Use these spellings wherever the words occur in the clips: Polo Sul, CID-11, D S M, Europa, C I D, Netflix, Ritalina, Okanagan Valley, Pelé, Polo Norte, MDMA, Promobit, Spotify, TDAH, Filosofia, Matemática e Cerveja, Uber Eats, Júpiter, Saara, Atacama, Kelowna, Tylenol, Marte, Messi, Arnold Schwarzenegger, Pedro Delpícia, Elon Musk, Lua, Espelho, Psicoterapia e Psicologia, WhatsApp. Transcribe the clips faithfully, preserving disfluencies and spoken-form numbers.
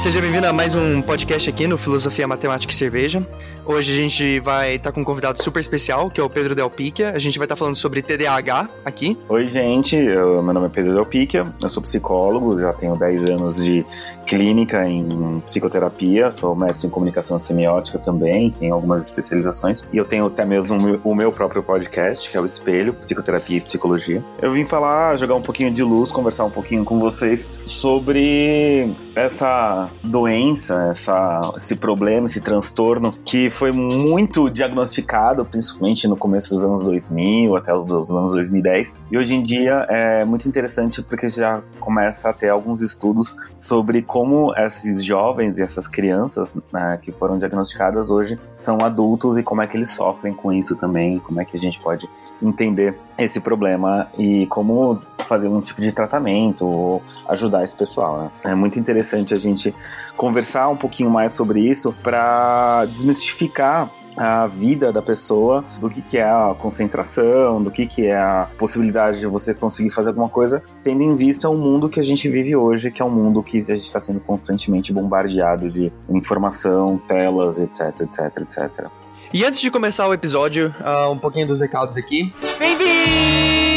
Seja bem-vindo a mais um podcast aqui no Filosofia, Matemática e Cerveja. Hoje a gente vai estar tá com um convidado super especial, que é o Pedro Delpícia. A gente vai estar tá falando sobre T D A H aqui. Oi, gente. Eu, meu nome é Pedro Delpícia. Eu sou psicólogo, já tenho dez anos de clínica em psicoterapia. Sou mestre em comunicação semiótica também, tenho algumas especializações. E eu tenho até mesmo o meu próprio podcast, que é o Espelho, Psicoterapia e Psicologia. Eu vim falar, jogar um pouquinho de luz, conversar um pouquinho com vocês sobre essa doença, essa, esse problema, esse transtorno que foi muito diagnosticado, principalmente no começo dos anos dois mil até os, os anos dois mil e dez, e hoje em dia é muito interessante porque já começa a ter alguns estudos sobre como esses jovens e essas crianças, né, que foram diagnosticadas hoje são adultos e como é que eles sofrem com isso também, como é que a gente pode entender esse problema e como fazer um tipo de tratamento ou ajudar esse pessoal, né? É muito interessante a gente conversar um pouquinho mais sobre isso para desmistificar a vida da pessoa, do que, que é a concentração, do que, que é a possibilidade de você conseguir fazer alguma coisa, tendo em vista o mundo que a gente vive hoje, que é um mundo que a gente está sendo constantemente bombardeado de informação, telas, etc, etc, etcétera. E antes de começar o episódio, uh, um pouquinho dos recados aqui. Bem-vindos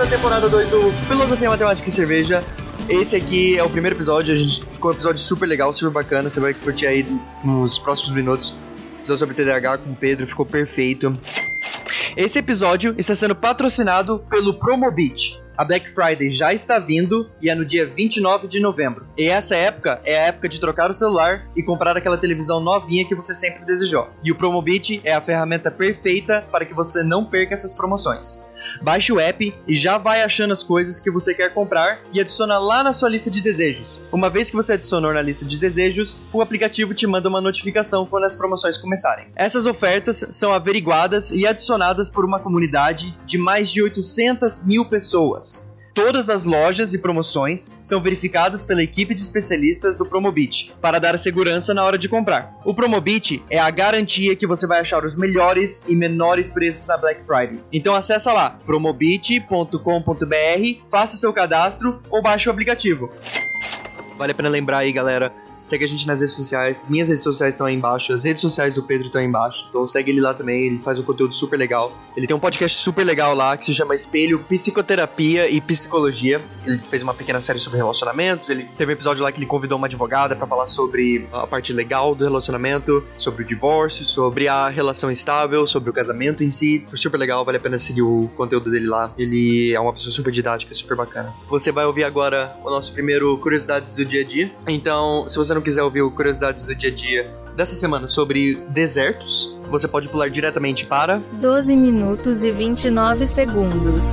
à temporada dois do Filosofia, Matemática e Cerveja. Esse aqui é o primeiro episódio, a gente ficou um episódio super legal, super bacana, você vai curtir aí nos próximos minutos. O episódio sobre T D A H com o Pedro ficou perfeito. Esse episódio está sendo patrocinado pelo Promobit. A Black Friday já está vindo e é no dia vinte e nove de novembro. E essa época é a época de trocar o celular e comprar aquela televisão novinha que você sempre desejou. E o Promobit é a ferramenta perfeita para que você não perca essas promoções. Baixe o app e já vai achando as coisas que você quer comprar e adiciona lá na sua lista de desejos. Uma vez que você adicionou na lista de desejos, o aplicativo te manda uma notificação quando as promoções começarem. Essas ofertas são averiguadas e adicionadas por uma comunidade de mais de oitocentas mil pessoas. Todas as lojas e promoções são verificadas pela equipe de especialistas do Promobit, para dar segurança na hora de comprar. O Promobit é a garantia que você vai achar os melhores e menores preços na Black Friday. Então acessa lá, promobit ponto com ponto b r, faça seu cadastro ou baixe o aplicativo. Vale a pena lembrar aí, galera, segue a gente nas redes sociais, minhas redes sociais estão aí embaixo, as redes sociais do Pedro estão aí embaixo, então segue ele lá também, ele faz um conteúdo super legal. Ele tem um podcast super legal lá, que se chama Espelho, Psicoterapia e Psicologia. Ele fez uma pequena série sobre relacionamentos, ele teve um episódio lá que ele convidou uma advogada pra falar sobre a parte legal do relacionamento, sobre o divórcio, sobre a relação estável, sobre o casamento em si. Foi super legal, vale a pena seguir o conteúdo dele lá. Ele é uma pessoa super didática, super bacana. Você vai ouvir agora o nosso primeiro Curiosidades do Dia a Dia. Então, se você não quiser ouvir o Curiosidades do Dia a Dia dessa semana sobre desertos, você pode pular diretamente para doze minutos e vinte e nove segundos.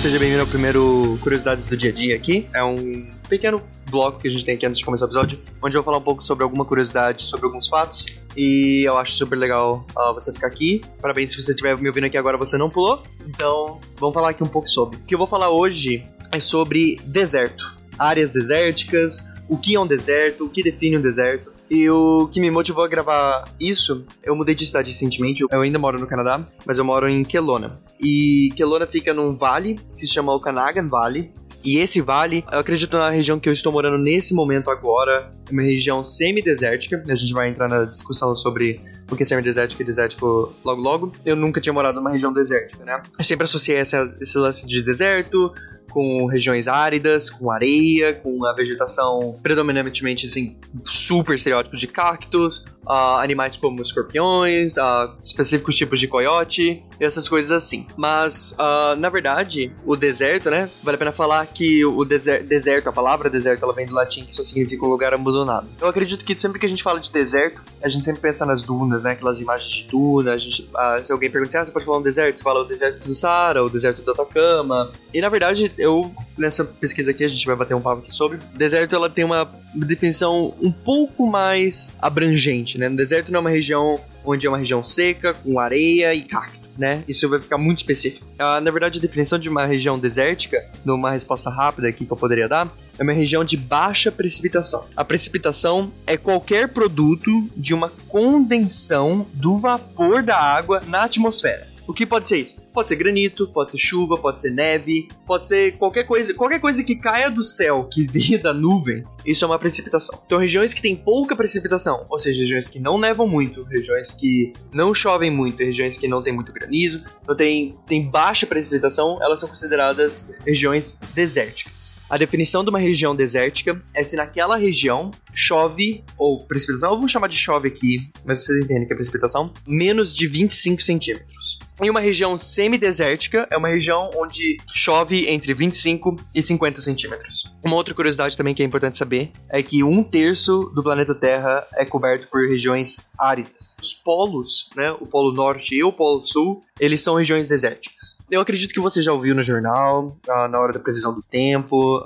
Seja bem-vindo ao primeiro Curiosidades do Dia a Dia aqui. É um pequeno bloco que a gente tem aqui antes de começar o episódio, onde eu vou falar um pouco sobre alguma curiosidade, sobre alguns fatos, e eu acho super legal uh, você ficar aqui. Parabéns se você estiver me ouvindo aqui agora, você não pulou. Então, vamos falar aqui um pouco sobre. O que eu vou falar hoje é sobre deserto, áreas desérticas, o que é um deserto, o que define um deserto. E o que me motivou a gravar isso, eu mudei de cidade recentemente, eu ainda moro no Canadá, mas eu moro em Kelowna. E Kelowna fica num vale que se chama Okanagan Valley. E esse vale, eu acredito na região que eu estou morando nesse momento agora, é uma região semi-desértica. A gente vai entrar na discussão sobre o que é semi-desértico e desértico logo logo. Eu nunca tinha morado numa região desértica, né? Eu sempre associei essa, esse lance de deserto com regiões áridas, com areia, com a vegetação predominantemente, assim, super estereótipos de cactos, uh, animais como escorpiões, uh, específicos tipos de coiote, essas coisas assim. Mas, uh, na verdade, o deserto, né? Vale a pena falar que o deser- deserto, a palavra deserto, ela vem do latim que só significa um lugar abandonado. Eu acredito que sempre que a gente fala de deserto, a gente sempre pensa nas dunas, né? Aquelas imagens de duna, a gente, uh, se alguém pergunta, ah, você pode falar um deserto? Você fala o deserto do Saara, o deserto do Atacama. E, na verdade, eu, nessa pesquisa aqui, a gente vai bater um papo aqui sobre. Deserto, ela tem uma definição um pouco mais abrangente, né? Deserto não é uma região onde é uma região seca, com areia e cacto. né? Isso vai ficar muito específico. Ah, na verdade, a definição de uma região desértica, numa resposta rápida aqui que eu poderia dar, é uma região de baixa precipitação. A precipitação é qualquer produto de uma condensação do vapor da água na atmosfera. O que pode ser isso? Pode ser granito, pode ser chuva, pode ser neve, pode ser qualquer coisa, qualquer coisa que caia do céu, que venha da nuvem, isso é uma precipitação. Então, regiões que têm pouca precipitação, ou seja, regiões que não nevam muito, regiões que não chovem muito, regiões que não tem muito granizo, não tem, tem baixa precipitação, elas são consideradas regiões desérticas. A definição de uma região desértica é se naquela região chove, ou precipitação, eu vou chamar de chove aqui, mas vocês entendem que é precipitação, menos de vinte e cinco centímetros. E uma região semidesértica é uma região onde chove entre vinte e cinco e cinquenta centímetros. Uma outra curiosidade também que é importante saber é que um terço do planeta Terra é coberto por regiões áridas. Os polos, né, o Polo Norte e o Polo Sul, eles são regiões desérticas. Eu acredito que você já ouviu no jornal, na hora da previsão do tempo,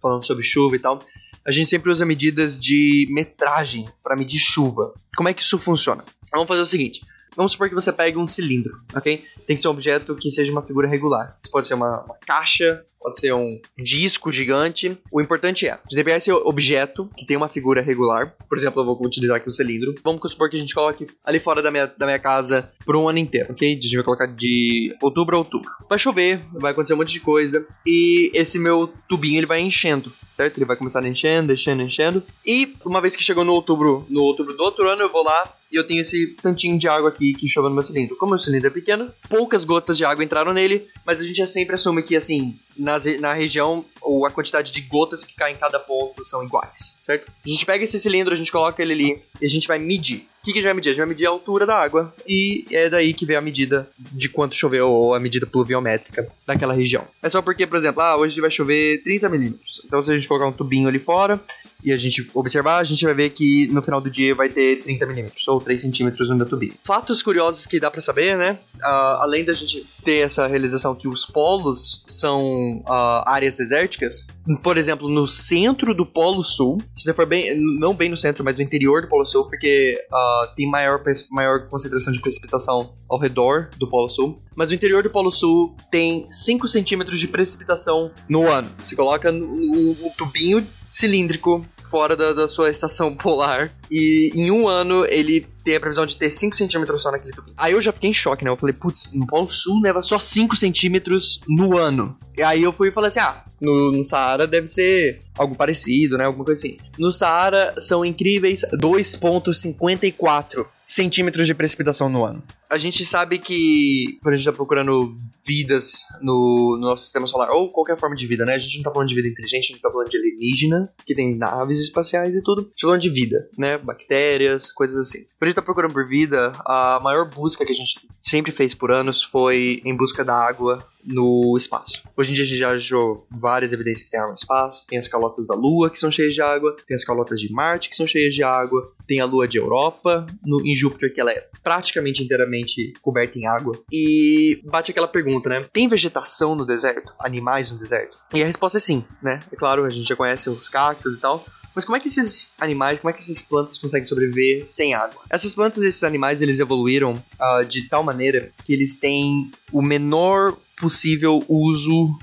falando sobre chuva e tal. A gente sempre usa medidas de metragem para medir chuva. Como é que isso funciona? Vamos fazer o seguinte. Vamos supor que você pegue um cilindro, ok? Tem que ser um objeto que seja uma figura regular. Isso pode ser uma, uma caixa, pode ser um disco gigante. O importante é, deve ser esse objeto que tem uma figura regular. Por exemplo, eu vou utilizar aqui o cilindro. Vamos supor que a gente coloque ali fora da minha, da minha casa por um ano inteiro, ok? A gente vai colocar de outubro a outubro. Vai chover, vai acontecer um monte de coisa. E esse meu tubinho, ele vai enchendo, certo? Ele vai começar enchendo, enchendo, enchendo. E uma vez que chegou no outubro, no outubro do outro ano, eu vou lá e eu tenho esse tantinho de água aqui que chove no meu cilindro. Como o cilindro é pequeno, poucas gotas de água entraram nele, mas a gente já sempre assume que, assim, nas, na região, ou a quantidade de gotas que caem em cada ponto são iguais, certo? A gente pega esse cilindro, a gente coloca ele ali e a gente vai medir. O que, que a gente vai medir? A gente vai medir a altura da água e é daí que vem a medida de quanto choveu ou a medida pluviométrica daquela região. É só porque, por exemplo, ah, hoje vai chover trinta milímetros. Então, se a gente colocar um tubinho ali fora e a gente observar, a gente vai ver que no final do dia vai ter trinta milímetros ou três centímetros no meu tubinho. Fatos curiosos que dá pra saber, né? Uh, além da gente ter essa realização que os polos são uh, áreas desérticas, por exemplo, no centro do Polo Sul, se você for bem, não bem no centro, mas no interior do Polo Sul, porque uh, tem maior, maior concentração de precipitação ao redor do Polo Sul, mas o interior do Polo Sul tem cinco centímetros de precipitação no ano. Você coloca um tubinho cilíndrico fora da, da sua estação polar e em um ano ele tem a previsão de ter cinco centímetros só naquele tubinho. Aí eu já fiquei em choque, né? Eu falei, putz, no Polo Sul neva só cinco centímetros no ano. E aí eu fui e falei assim, ah, no, no Saara deve ser algo parecido, né? Alguma coisa assim. No Saara são incríveis dois vírgula cinquenta e quatro centímetros de precipitação no ano. A gente sabe que quando a gente tá procurando vidas no, no nosso sistema solar, ou qualquer forma de vida, né? A gente não tá falando de vida inteligente, a gente tá falando de alienígena, que tem naves espaciais e tudo. A gente tá falando de vida, né? Bactérias, coisas assim. Quando a gente tá procurando por vida, a maior busca que a gente sempre fez por anos foi em busca da água no espaço. Hoje em dia a gente já achou várias evidências que tem água no espaço. Tem as calotas da Lua, que são cheias de água. Tem as calotas de Marte, que são cheias de água. Tem a Lua de Europa, no, em Júpiter, que ela é praticamente inteiramente coberta em água. E bate aquela pergunta, né? Tem vegetação no deserto? Animais no deserto? E a resposta é sim, né? É claro, a gente já conhece os cactos e tal. Mas como é que esses animais, como é que essas plantas conseguem sobreviver sem água? Essas plantas e esses animais, eles evoluíram uh, de tal maneira que eles têm o menor possível uso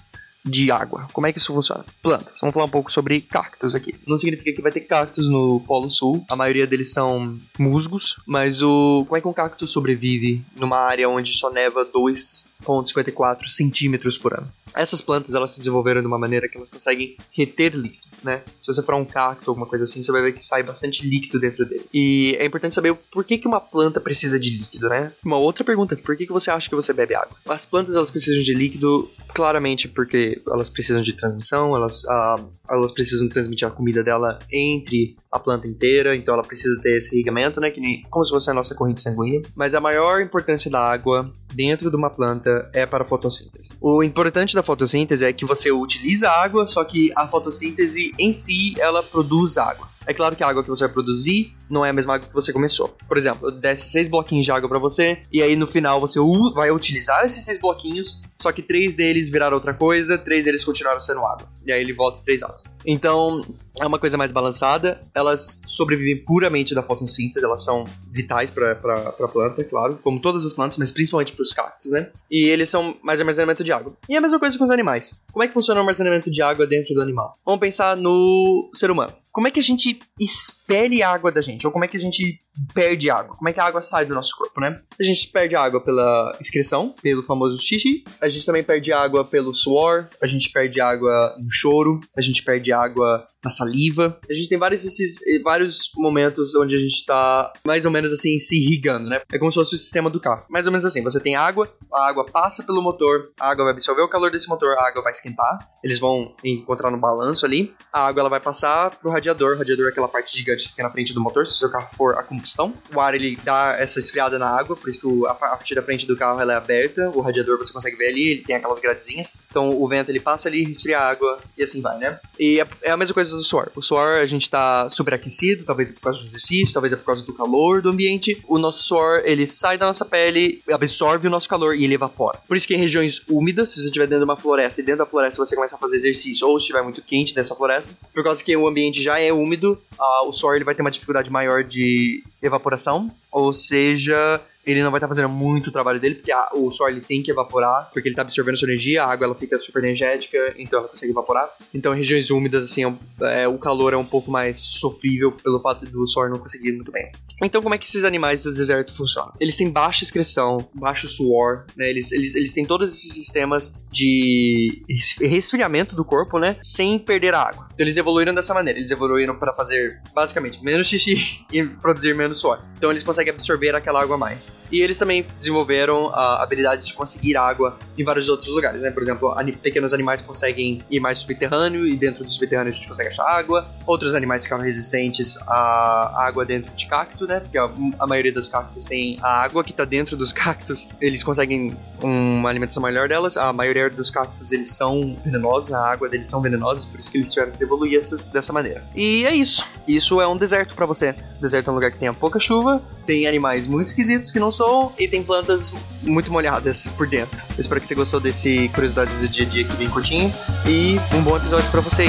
de água. Como é que isso funciona? Plantas. Vamos falar um pouco sobre cactos aqui. Não significa que vai ter cactos no Polo Sul. A maioria deles são musgos. Mas o como é que um cacto sobrevive numa área onde só neva dois vírgula cinquenta e quatro centímetros por ano? Essas plantas, elas se desenvolveram de uma maneira que elas conseguem reter líquido, né? Se você for um cacto ou alguma coisa assim, você vai ver que sai bastante líquido dentro dele. E é importante saber por que que uma planta precisa de líquido, né? Uma outra pergunta, por que que você acha que você bebe água? As plantas, elas precisam de líquido claramente porque elas precisam de transmissão, elas, ah, elas precisam transmitir a comida dela entre a planta inteira, então ela precisa ter esse ligamento, né, que nem, como se fosse a nossa corrente sanguínea. Mas a maior importância da água dentro de uma planta é para a fotossíntese. O importante da fotossíntese é que você utiliza a água, só que a fotossíntese em si, ela produz água. É claro que a água que você vai produzir não é a mesma água que você começou. Por exemplo, eu desse seis bloquinhos de água pra você, e aí no final você vai utilizar esses seis bloquinhos, só que três deles viraram outra coisa, três deles continuaram sendo água. E aí ele volta três águas. Então, é uma coisa mais balançada. Elas sobrevivem puramente da fotossíntese, elas são vitais pra, pra, pra planta, claro, como todas as plantas, mas principalmente pros cactos, né? E eles são mais armazenamento de água. E é a mesma coisa com os animais. Como é que funciona o armazenamento de água dentro do animal? Vamos pensar no ser humano. Como é que a gente expele a água da gente? Ou como é que a gente perde água? Como é que a água sai do nosso corpo, né? A gente perde água pela excreção, pelo famoso xixi. A gente também perde água pelo suor. A gente perde água no choro. A gente perde água na saliva. A gente tem vários, esses, vários momentos onde a gente tá mais ou menos assim se irrigando, né? É como se fosse o sistema do carro. Mais ou menos assim, você tem água, a água passa pelo motor, a água vai absorver o calor desse motor, a água vai esquentar. Eles vão encontrar no balanço ali. A água ela vai passar pro radiador. Radiador, radiador é aquela parte gigante que fica na frente do motor, se o seu carro for a combustão. O ar, ele dá essa esfriada na água, por isso a parte da frente do carro ela é aberta, o radiador você consegue ver ali, ele tem aquelas gradezinhas. Então o vento, ele passa ali, resfria a água e assim vai, né? E é a mesma coisa do suor. O suor, a gente tá superaquecido, talvez é por causa do exercício, talvez é por causa do calor do ambiente. O nosso suor, ele sai da nossa pele, absorve o nosso calor e ele evapora. Por isso que em regiões úmidas, se você estiver dentro de uma floresta e dentro da floresta você começa a fazer exercício ou estiver muito quente nessa floresta, por causa que o ambiente já é úmido, uh, o suor ele vai ter uma dificuldade maior de evaporação, ou seja, ele não vai estar tá fazendo muito o trabalho dele, porque a, o suor ele tem que evaporar, porque ele está absorvendo sua energia, a água ela fica super energética, então ela consegue evaporar. Então em regiões úmidas, assim, é, é, o calor é um pouco mais sofrível pelo fato do suor não conseguir muito bem. Então como é que esses animais do deserto funcionam? Eles têm baixa excreção, baixo suor, né? Eles, eles, eles têm todos esses sistemas de resfriamento do corpo, né? Sem perder a água. Então eles evoluíram dessa maneira, eles evoluíram para fazer basicamente menos xixi e produzir menos suor. Então eles conseguem absorver aquela água mais. E eles também desenvolveram a habilidade de conseguir água em vários outros lugares, né? Por exemplo, pequenos animais conseguem ir mais subterrâneo e dentro do subterrâneo a gente consegue achar água. Outros animais ficaram resistentes à água dentro de cacto, né? Porque a maioria dos cactos tem a água que tá dentro dos cactos. Eles conseguem uma alimentação melhor delas. A maioria dos cactos, eles são venenosos, a água deles são venenosas, por isso que eles tiveram que evoluir essa, dessa maneira. E é isso. Isso é um deserto pra você. O deserto é um lugar que tem pouca chuva, tem animais muito esquisitos que não são, e tem plantas muito molhadas por dentro. Eu espero que você gostou desse curiosidade do dia a dia aqui bem curtinho, e um bom episódio pra você.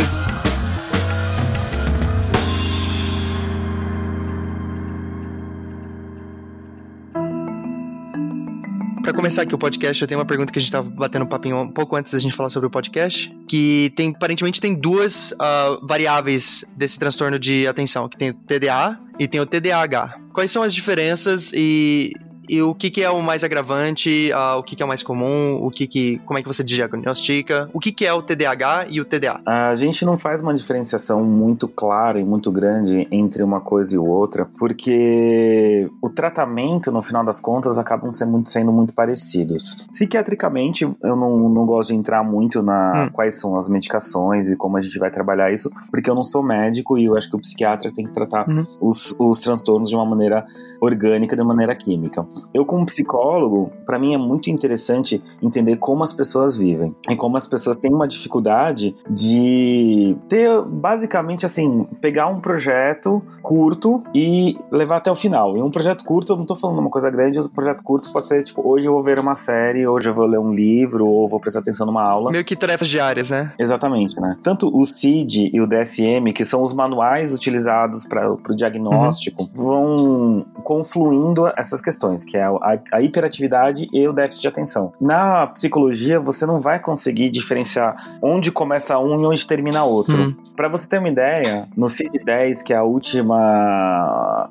Pra começar aqui o podcast, eu tenho uma pergunta que a gente tava batendo papinho um pouco antes da gente falar sobre o podcast, que tem, aparentemente tem duas uh, variáveis desse transtorno de atenção, que tem o T D A H e tem o T D A H. Quais são as diferenças e... E o que, que é o mais agravante, uh, o que, que é o mais comum, o que que, como é que você diagnostica, o que, que é o T D A H e o T D A? A gente não faz uma diferenciação muito clara e muito grande entre uma coisa e outra, porque o tratamento, no final das contas, acabam sendo muito, sendo muito parecidos. Psiquiatricamente, eu não, não gosto de entrar muito na hum. quais são as medicações e como a gente vai trabalhar isso, porque eu não sou médico e eu acho que o psiquiatra tem que tratar hum. os, os transtornos de uma maneira orgânica, de uma maneira química. Eu, como psicólogo, para mim é muito interessante entender como as pessoas vivem e como as pessoas têm uma dificuldade de ter, basicamente, assim, pegar um projeto curto e levar até o final. E um projeto curto, eu não tô falando uma coisa grande, um projeto curto pode ser, tipo, hoje eu vou ver uma série, hoje eu vou ler um livro, ou vou prestar atenção numa aula. Meio que tarefas diárias, né? Exatamente, né? Tanto o C I D e o D S M, que são os manuais utilizados para o diagnóstico, uhum. vão confluindo essas questões, que é a, a hiperatividade e o déficit de atenção. Na psicologia, você não vai conseguir diferenciar onde começa um e onde termina outro. Hum. Para você ter uma ideia, no C I D dez, que é a última,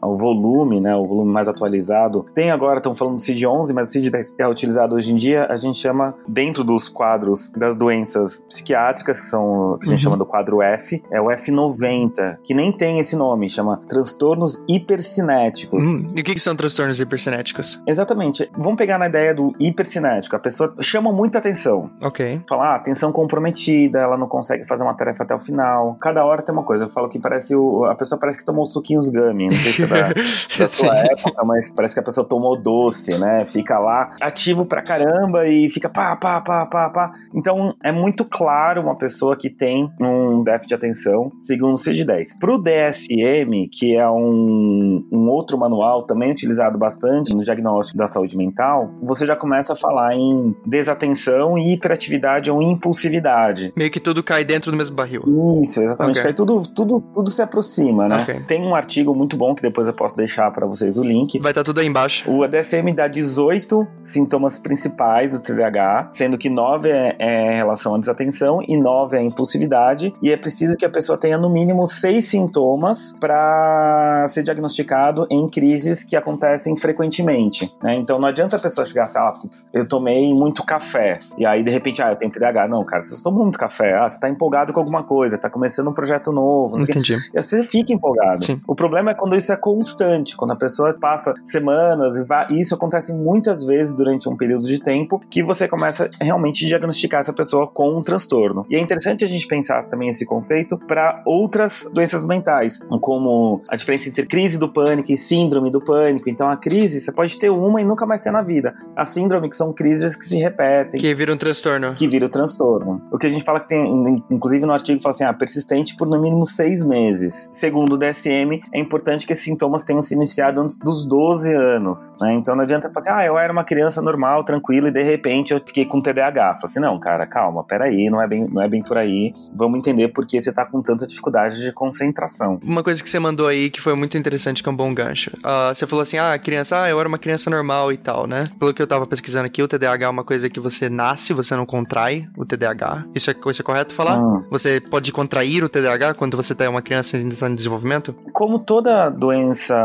o volume, né, o volume mais atualizado, tem agora, estão falando do C I D onze, mas o C I D dez é utilizado hoje em dia, a gente chama, dentro dos quadros das doenças psiquiátricas, que são, que a gente uhum. chama do quadro F, é o F noventa, que nem tem esse nome, chama transtornos hipercinéticos. Hum. E o que, que são transtornos hipercinéticos? sinapses. Exatamente. Vamos pegar na ideia do hipersinético. A pessoa chama muita atenção. Ok. Fala, ah, atenção comprometida, ela não consegue fazer uma tarefa até o final. Cada hora tem uma coisa. Eu falo que parece o, a pessoa parece que tomou suquinhos gummy. Não sei se é da, da sua época, mas parece que a pessoa tomou doce, né? Fica lá ativo pra caramba e fica pá, pá, pá, pá, pá. Então, é muito claro uma pessoa que tem um déficit de atenção, segundo o C I D dez. Pro D S M, que é um, um outro manual também utilizado bastante no diagnóstico da saúde mental, você já começa a falar em desatenção e hiperatividade ou impulsividade. Meio que tudo cai dentro do mesmo barril. Isso, exatamente. Okay. Cai tudo, tudo, tudo se aproxima, né? Okay. Tem um artigo muito bom que depois eu posso deixar pra vocês o link. Vai estar tudo aí embaixo. O D S M dá dezoito sintomas principais do T D A H, sendo que nove é, é em relação à desatenção e nove é a impulsividade, e é preciso que a pessoa tenha no mínimo seis sintomas pra ser diagnosticado em crises que acontecem frequentemente, né? Então não adianta a pessoa chegar e falar, ah, putz, eu tomei muito café, e aí de repente, ah, eu tenho T D A H. Não, cara, você tomou muito café, ah, você tá empolgado com alguma coisa, tá começando um projeto novo. Entendi. Que... Você fica empolgado. Sim. O problema é quando isso é constante, quando a pessoa passa semanas, e vai... isso acontece muitas vezes durante um período de tempo, que você começa realmente a diagnosticar essa pessoa com um transtorno. E é interessante a gente pensar também esse conceito para outras doenças mentais, como a diferença entre crise do pânico e síndrome do pânico. Então a crise, você pode ter uma e nunca mais ter na vida. A síndrome, que são crises que se repetem. Que viram um transtorno. Que viram um transtorno. O que a gente fala que tem, inclusive no artigo, fala assim, ah, persistente por no mínimo seis meses. Segundo o D S M, é importante que esses sintomas tenham se iniciado antes dos doze anos, né? Então não adianta falar, ah, eu era uma criança normal, tranquila, e de repente eu fiquei com T D A H. Fala assim, não, cara, calma, peraí, não é bem, não é bem por aí. Vamos entender por que você tá com tanta dificuldade de concentração. Uma coisa que você mandou aí que foi muito interessante, que é um bom gancho. Uh, você falou assim, ah, criança, ah, eu era uma criança normal e tal, né? Pelo que eu tava pesquisando aqui, o T D A H é uma coisa que você nasce, você não contrai o T D A H. Isso é, isso é correto falar? Hum. Você pode contrair o T D A H quando você tá uma criança ainda tá em desenvolvimento? Como toda doença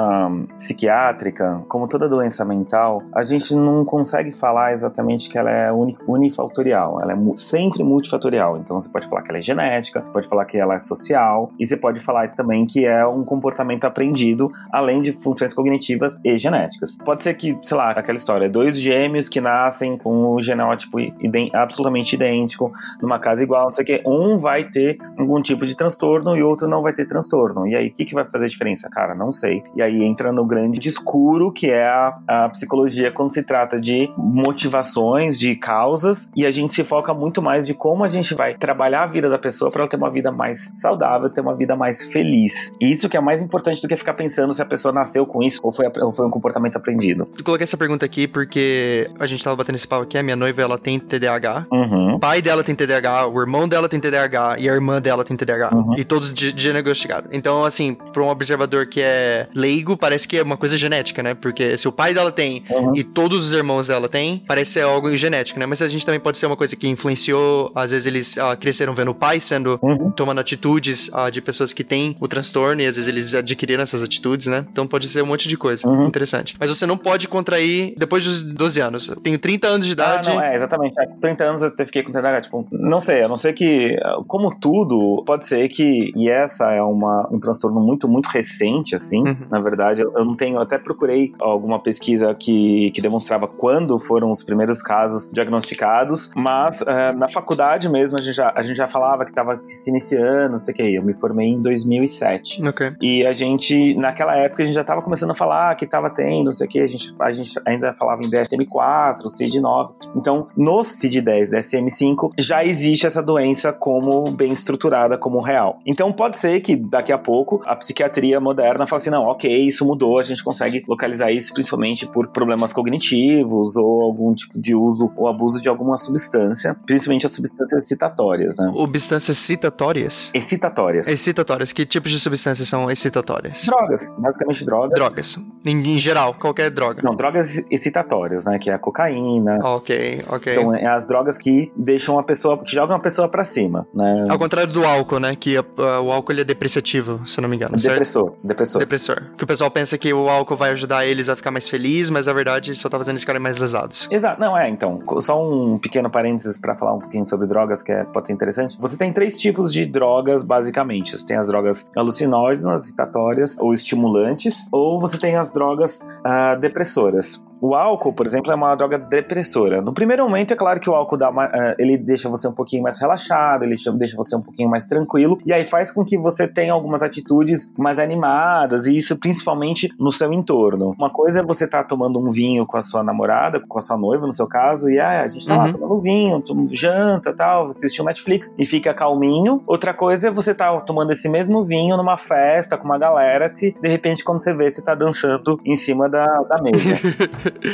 psiquiátrica, como toda doença mental, a gente não consegue falar exatamente que ela é unifatorial. Ela é sempre multifatorial. Então você pode falar que ela é genética, pode falar que ela é social, e você pode falar também que é um comportamento aprendido, além de funções cognitivas e genéticas. Pode ser que, sei lá, aquela história, dois gêmeos que nascem com um genótipo idê- absolutamente idêntico, numa casa igual, não sei o que, um vai ter algum tipo de transtorno e outro não vai ter transtorno. E aí, o que, que vai fazer a diferença? Cara, não sei. E aí entra no grande escuro, que é a, a psicologia, quando se trata de motivações, de causas, e a gente se foca muito mais de como a gente vai trabalhar a vida da pessoa para ela ter uma vida mais saudável, ter uma vida mais feliz. E isso que é mais importante do que ficar pensando se a pessoa nasceu com isso ou foi, ou foi um comportamento aprendido. Eu coloquei essa pergunta aqui porque a gente tava batendo esse papo aqui, a minha noiva, ela tem T D A H, uhum. O pai dela tem T D A H, o irmão dela tem T D A H e a irmã dela tem T D A H, uhum. E todos diagnosticados. Então, assim, para um observador que é leigo, parece que é uma coisa genética, né? Porque se o pai dela tem, uhum, e todos os irmãos dela tem, parece ser algo genético, né? Mas a gente também pode ser uma coisa que influenciou, às vezes eles ah, cresceram vendo o pai sendo, uhum, tomando atitudes ah, de pessoas que têm o transtorno, e às vezes eles adquiriram essas atitudes, né? Então pode ser um monte de coisa, uhum, interessante. Mas você não pode contrair depois dos doze anos. Eu tenho trinta anos de idade. Ah, não, é, exatamente. Há trinta anos eu até fiquei com T D A H, tipo, não sei, a não ser que, como tudo, pode ser que, e essa é uma, um transtorno muito, muito recente, assim, uhum, na verdade, eu, eu não tenho, eu até procurei alguma pesquisa que, que demonstrava quando foram os primeiros casos diagnosticados, mas é, na faculdade mesmo, a gente já, a gente já falava que estava se iniciando, não sei o que, eu me formei em dois mil e sete. Okay. E a gente, naquela época, a gente já estava começando a falar que estava tendo, não sei o que, a gente, a gente ainda falava em D S M quatro, C I D nove. Então, no C I D dez, D S M cinco, já existe essa doença como bem estruturada, como real. Então, pode ser que daqui a pouco a psiquiatria moderna fale assim, não, ok, isso mudou, a gente consegue localizar isso principalmente por problemas cognitivos ou algum tipo de uso ou abuso de alguma substância, principalmente as substâncias excitatórias, né? Substâncias citatórias? Excitatórias. Excitatórias. Que tipos de substâncias são excitatórias? Drogas. Basicamente drogas. Drogas. Em, em geral, qualquer droga. Não, drogas excitatórias, né? Que é a cocaína. Ok, ok. Então, é as drogas que deixam a pessoa, que jogam a pessoa pra cima, né? Ao contrário do álcool, né? Que uh, o álcool ele é depreciativo, se não me engano, Depressor. Certo? Depressor. Depressor. Que o pessoal pensa que o álcool vai ajudar eles a ficar mais felizes, mas na verdade só tá fazendo eles ficarem mais lesados. Exato. Não, é, então, só um pequeno parênteses pra falar um pouquinho sobre drogas, que é, pode ser interessante. Você tem três tipos de drogas, basicamente. Você tem as drogas alucinógenas, excitatórias ou estimulantes, ou você tem as drogas uh, depressoras. O álcool, por exemplo, é uma droga depressora. No primeiro momento, é claro que o álcool dá uma, ele deixa você um pouquinho mais relaxado, ele deixa você um pouquinho mais tranquilo, e aí faz com que você tenha algumas atitudes mais animadas, e isso principalmente no seu entorno. Uma coisa é você estar tá tomando um vinho com a sua namorada, com a sua noiva, no seu caso, e ah, a gente tá uhum. lá tomando vinho, janta, tal, assistiu Netflix, e fica calminho. Outra coisa é você estar tá tomando esse mesmo vinho numa festa, com uma galera, que de repente, quando você vê, você tá dançando em cima da, da mesa.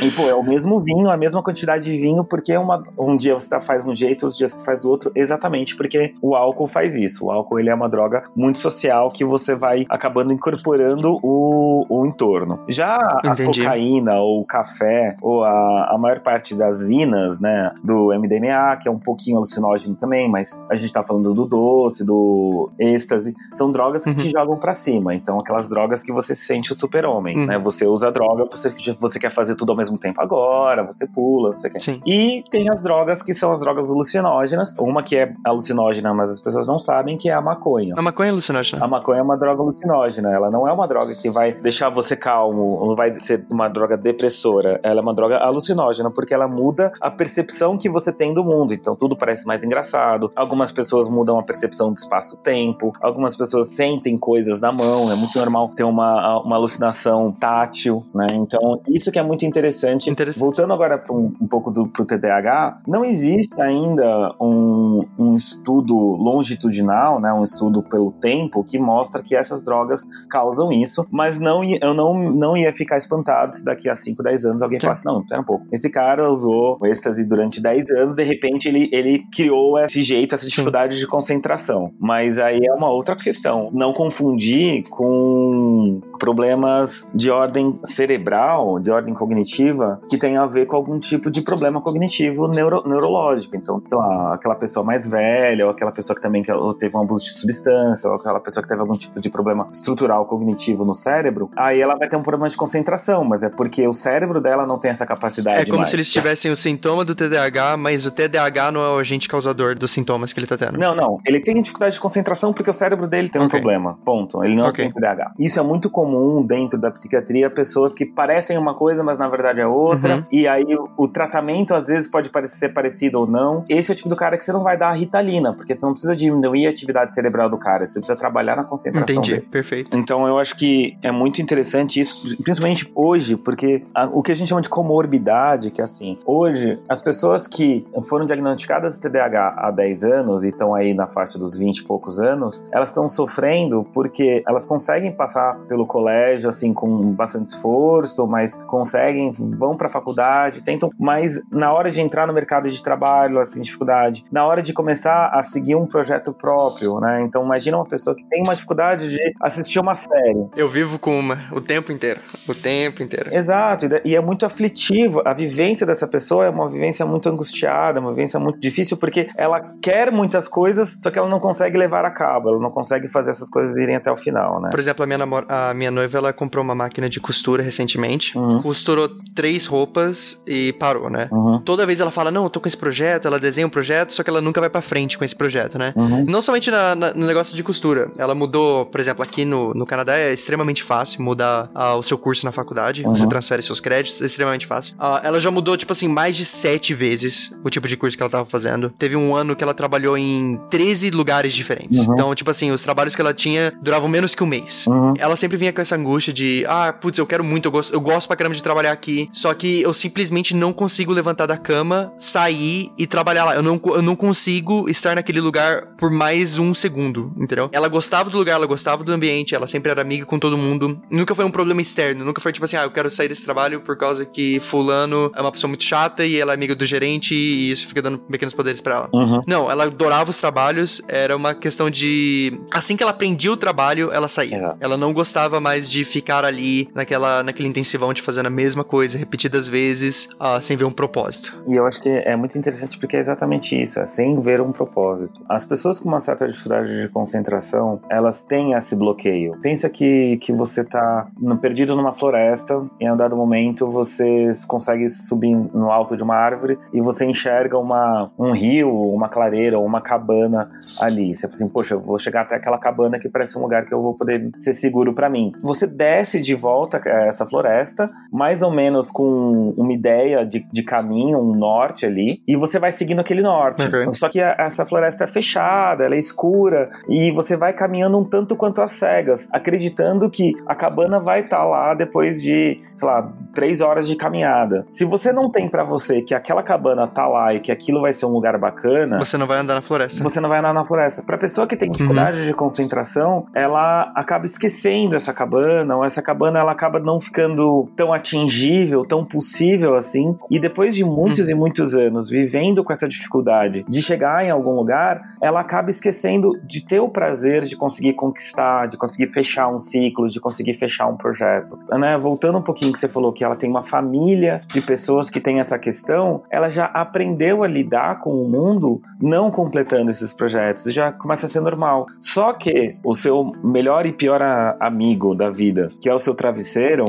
E, pô, é o mesmo vinho, a mesma quantidade de vinho, porque uma, um dia você tá, faz um jeito, outro dia você faz o outro, exatamente porque o álcool faz isso. O álcool, ele é uma droga muito social, que você vai acabando incorporando o, o entorno. Já Entendi. A cocaína, ou o café, ou a, a maior parte das inas, né, do M D M A, que é um pouquinho alucinógeno também, mas a gente tá falando do doce, do êxtase, são drogas que uhum. te jogam pra cima. Então, aquelas drogas que você sente o super-homem, uhum. né? Você usa a droga, você, você quer fazer tudo ao mesmo tempo agora, você pula, não sei o que. Sim. E tem as drogas que são as drogas alucinógenas, uma que é alucinógena, mas as pessoas não sabem, que é a maconha. A maconha é alucinógena? A maconha é uma droga alucinógena, ela não é uma droga que vai deixar você calmo, não vai ser uma droga depressora, ela é uma droga alucinógena, porque ela muda a percepção que você tem do mundo, então tudo parece mais engraçado, algumas pessoas mudam a percepção do espaço-tempo, algumas pessoas sentem coisas na mão, é muito normal ter uma, uma alucinação tátil, né, então isso que é muito Interessante. interessante. Voltando agora um, um pouco do, pro T D A H, não existe ainda um, um estudo longitudinal, né, um estudo pelo tempo, que mostra que essas drogas causam isso, mas não, eu não, não ia ficar espantado se daqui a cinco, dez anos alguém falasse, não, espera um pouco, esse cara usou êxtase durante dez anos, de repente ele, ele criou esse jeito, essa dificuldade Sim. de concentração. Mas aí é uma outra questão. Não confundir com problemas de ordem cerebral, de ordem cognitiva, cognitiva que tem a ver com algum tipo de problema cognitivo neuro, neurológico. Então, sei lá, aquela pessoa mais velha, ou aquela pessoa que também teve um abuso de substância, ou aquela pessoa que teve algum tipo de problema estrutural cognitivo no cérebro, aí ela vai ter um problema de concentração, mas é porque o cérebro dela não tem essa capacidade. É como mais. Se eles tivessem o sintoma do T D A H, mas o T D A H não é o agente causador dos sintomas que ele tá tendo. Não, não. Ele tem dificuldade de concentração porque o cérebro dele tem okay. um problema. Ponto. Ele não okay. tem T D A H. Isso é muito comum dentro da psiquiatria, pessoas que parecem uma coisa, mas na verdade é outra, uhum. e aí o, o tratamento às vezes pode parecer ser parecido ou não. Esse é o tipo do cara que você não vai dar a Ritalina, porque você não precisa diminuir a atividade cerebral do cara, você precisa trabalhar na concentração Entendi, dele. Perfeito. Então eu acho que é muito interessante isso, principalmente hoje, porque a, o que a gente chama de comorbidade, que é assim, hoje as pessoas que foram diagnosticadas de T D A H há dez anos e estão aí na faixa dos vinte e poucos anos, elas estão sofrendo porque elas conseguem passar pelo colégio, assim, com bastante esforço, mas conseguem vão pra faculdade, tentam, mas na hora de entrar no mercado de trabalho, assim, dificuldade, na hora de começar a seguir um projeto próprio, né? Então imagina uma pessoa que tem uma dificuldade de assistir uma série. Eu vivo com uma, o tempo inteiro, o tempo inteiro. Exato, e é muito aflitivo, a vivência dessa pessoa é uma vivência muito angustiada, uma vivência muito difícil, porque ela quer muitas coisas, só que ela não consegue levar a cabo, ela não consegue fazer essas coisas irem até o final, né? Por exemplo, a minha, namora, a minha noiva, ela comprou uma máquina de costura recentemente, uhum. costurou três roupas e parou, né? Uhum. Toda vez ela fala, não, eu tô com esse projeto, ela desenha um projeto, só que ela nunca vai pra frente com esse projeto, né? Uhum. Não somente na, na, no negócio de costura. Ela mudou, por exemplo, aqui no, no Canadá é extremamente fácil mudar uh, o seu curso na faculdade, uhum. você transfere seus créditos, é extremamente fácil. Uh, ela já mudou, tipo assim, mais de sete vezes o tipo de curso que ela tava fazendo. Teve um ano que ela trabalhou em treze lugares diferentes. Uhum. Então, tipo assim, os trabalhos que ela tinha duravam menos que um mês. Uhum. Ela sempre vinha com essa angústia de, ah, putz, eu quero muito, eu gosto, eu gosto pra caramba de trabalhar aqui, só que eu simplesmente não consigo levantar da cama, sair e trabalhar lá, eu não, eu não consigo estar naquele lugar por mais um segundo, entendeu? Ela gostava do lugar, ela gostava do ambiente, ela sempre era amiga com todo mundo, nunca foi um problema externo, nunca foi tipo assim, ah, eu quero sair desse trabalho por causa que fulano é uma pessoa muito chata e ela é amiga do gerente e isso fica dando pequenos poderes pra ela. Uhum. Não, ela adorava os trabalhos, era uma questão de assim que ela aprendia o trabalho, ela saía. Uhum. Ela não gostava mais de ficar ali naquela, naquele intensivão de fazendo a mesma mesma coisa, repetidas vezes, uh, sem ver um propósito. E eu acho que é muito interessante porque é exatamente isso, é sem ver um propósito. As pessoas com uma certa dificuldade de concentração, elas têm esse bloqueio. Pensa que, que você tá no, perdido numa floresta e em um dado momento você consegue subir no alto de uma árvore e você enxerga uma, um rio, uma clareira, uma cabana ali. Você fala assim, poxa, eu vou chegar até aquela cabana que parece um lugar que eu vou poder ser seguro pra mim. Você desce de volta a essa floresta, floresta, mais ou menos com uma ideia de, de caminho, um norte ali, e você vai seguindo aquele norte. Okay. Só que a, essa floresta é fechada, ela é escura, e você vai caminhando um tanto quanto às cegas, acreditando que a cabana vai estar tá lá depois de, sei lá, três horas de caminhada. Se você não tem pra você que aquela cabana tá lá e que aquilo vai ser um lugar bacana... Você não vai andar na floresta. Você não vai andar na floresta. Pra pessoa que tem dificuldade uhum. de concentração, ela acaba esquecendo essa cabana, ou essa cabana ela acaba não ficando tão atingível, tão possível assim, e depois de muitos uhum. e muitos anos vivendo com essa dificuldade de chegar em algum lugar, ela acaba esquecendo de ter o prazer de conseguir conquistar, de conseguir fechar um ciclo, de conseguir fechar um projeto. Né? Voltando um pouquinho que você falou que ela tem uma família de pessoas que tem essa questão, ela já aprendeu a lidar com o mundo não completando esses projetos, já começa a ser normal. Só que o seu melhor e pior amigo da vida, que é o seu travesseiro,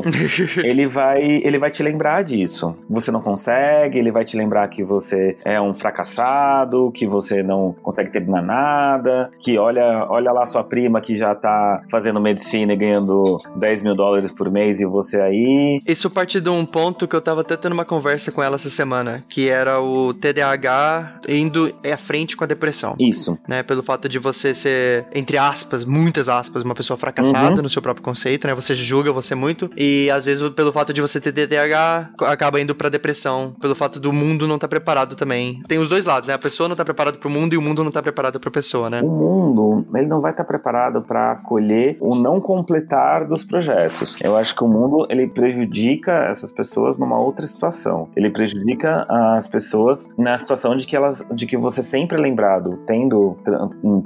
ele vai, ele vai te lembrar disso. Você não consegue, ele vai te lembrar que você é um fracassado, que você não consegue terminar nada, que olha, olha lá sua prima que já tá fazendo medicina e ganhando dez mil dólares por mês e você aí... Isso parte de um ponto que eu tava até tendo uma conversa com ela essa semana, que era o T D A H indo à frente com a depressão. Isso. Né, pelo fato de você ser, entre aspas, muitas aspas, uma pessoa fracassada uhum. no seu próprio conceito, né? Você julga você muito e às vezes pelo fato de você ter T D A H acaba indo pra depressão, pelo fato do mundo não estar preparado também. Tem os dois lados, né? A pessoa não tá preparada pro mundo e o mundo não tá preparado pra pessoa, né? O mundo, ele não vai estar preparado pra acolher o não completar dos projetos. Eu acho que o mundo, ele prejudica essas pessoas numa outra situação. Ele prejudica as pessoas na situação de que elas, de que você sempre é lembrado, tendo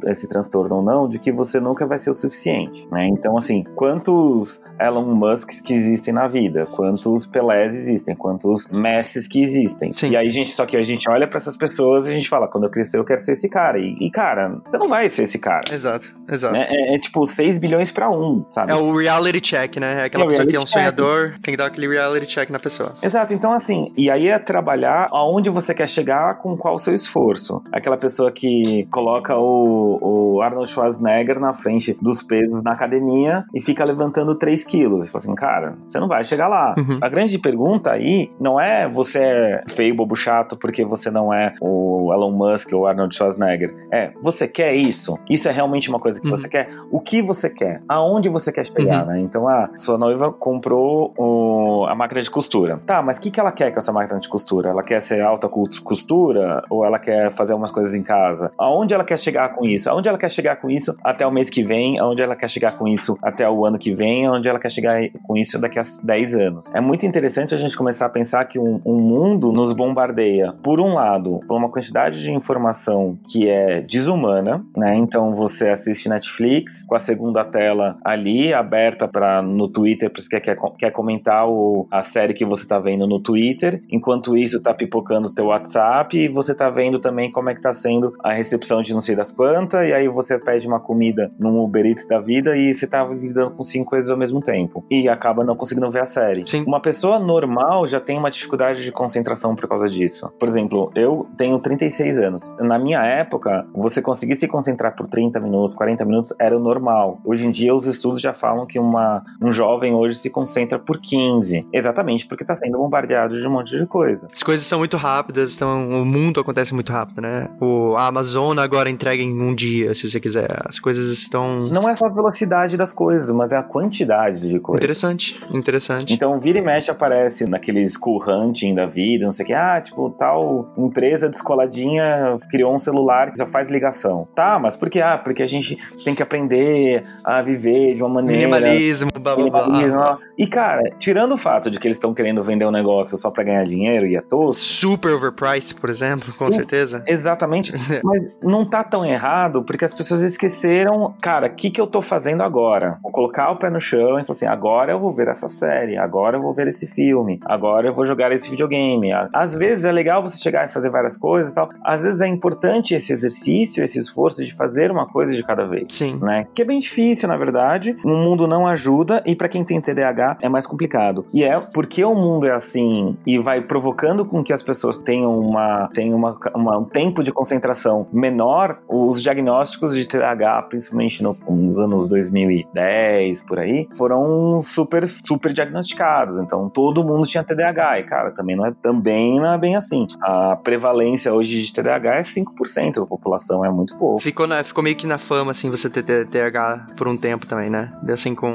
esse transtorno ou não, de que você nunca vai ser o suficiente, né? Então, assim, quantos Elon Musks que existem na vida? Quantos Pelés existem? Quantos Messis que existem? Sim. E aí, gente, só que a gente olha pra essas pessoas e a gente fala, quando eu crescer, eu quero ser esse cara. E, e cara, você não vai ser esse cara. Exato, exato. Né? É, é, é tipo seis bilhões pra um, sabe? É o reality check, né? É aquela é pessoa que é um check. Sonhador, tem que dar aquele reality check na pessoa. Exato, então, assim, e aí é trabalhar aonde você quer chegar com qual o seu esforço. Aquela pessoa que coloca o, o Arnold Schwarzenegger na frente dos pesos na academia e fica levantando três quilos. E fala assim, cara, você não vai chegar lá. Uhum. A grande pergunta aí não é você é feio, bobo, chato, porque você não é o Elon Musk ou o Arnold Schwarzenegger. É, você quer isso? Isso é realmente uma coisa que uhum. você quer? O que você quer? Aonde você quer chegar, uhum. né? Então, a sua noiva comprou o, a máquina de costura. Tá, mas o que, que ela quer com essa máquina de costura? Ela quer ser alta costura? Ou ela quer fazer umas coisas em casa? Aonde ela quer chegar com isso? Aonde ela quer chegar com isso até o mês que vem? Aonde ela quer chegar com isso até o ano que vem? Aonde ela quer chegar com isso daqui a dez anos? É muito interessante a gente começar a pensar que um, um mundo nos bombardeia, por um lado, por uma quantidade de informação que é desumana, né? Então você assiste Netflix com a segunda tela ali, aberta pra, no Twitter, pra você quer, quer comentar o, a série que você tá vendo no Twitter, enquanto isso tá pipocando o teu WhatsApp e você tá vendo também como é que tá sendo a recepção de não sei das quantas, e aí você pede uma comida num Uber Eats da vida e você tá lidando com cinco coisas ao mesmo tempo e acaba não conseguindo ver a série. Sim. Uma pessoa normal já tem uma dificuldade de concentração por causa disso. Por exemplo, eu tenho trinta e seis anos. Na minha época, você conseguir se concentrar por trinta minutos, quarenta minutos era o normal. Hoje em dia, os estudos já falam que uma, um jovem hoje se concentra por quinze. Exatamente porque tá sendo bombardeado de um monte de coisa. As coisas são muito rápidas, então o mundo acontece muito rápido, né? O, a Amazon agora entrega em um dia, se você quiser. As coisas estão... Não é só a velocidade das coisas, mas é a quantidade de coisas. Interessante, interessante. Então, vira e mexe aparece naqueles cool hunting da vida, não sei o que. Ah, tipo, tal empresa descoladinha criou um celular que só faz ligação. Tá, mas por que? Ah, porque a gente tem que aprender a viver de uma maneira... Minimalismo, blá, blá, minimalismo, blá. E, cara, tirando o fato de que eles estão querendo vender um negócio só pra ganhar dinheiro e é tosco... Super overpriced, por exemplo, com sim, certeza. Exatamente. Mas não tá tão errado porque as pessoas esqueceram, cara, o que que eu tô fazendo agora? Vou colocar o pé no chão e falar assim, agora eu vou ver essa série, agora eu vou ver esse filme, agora eu vou jogar esse videogame. Às vezes é legal você chegar e fazer várias coisas e tal. Às vezes é importante esse exercício, esse esforço de fazer uma coisa de cada vez. Sim. Né? Que é bem difícil, na verdade. O mundo não ajuda e pra quem tem T D A H é mais complicado. E é porque o mundo é assim e vai provocando com que as pessoas tenham uma, tenham uma, uma, um tempo de concentração menor. Os diagnósticos de T D A H, principalmente no, nos anos dois mil e dez, por aí, foram super, super superdiagnosticados, então todo mundo tinha T D A H, e cara, também não é, também não é bem assim. A prevalência hoje de T D A H é cinco por cento da população, é muito pouco. Ficou, na, ficou meio que na fama, assim, você ter T D A H por um tempo também, né? Assim, com,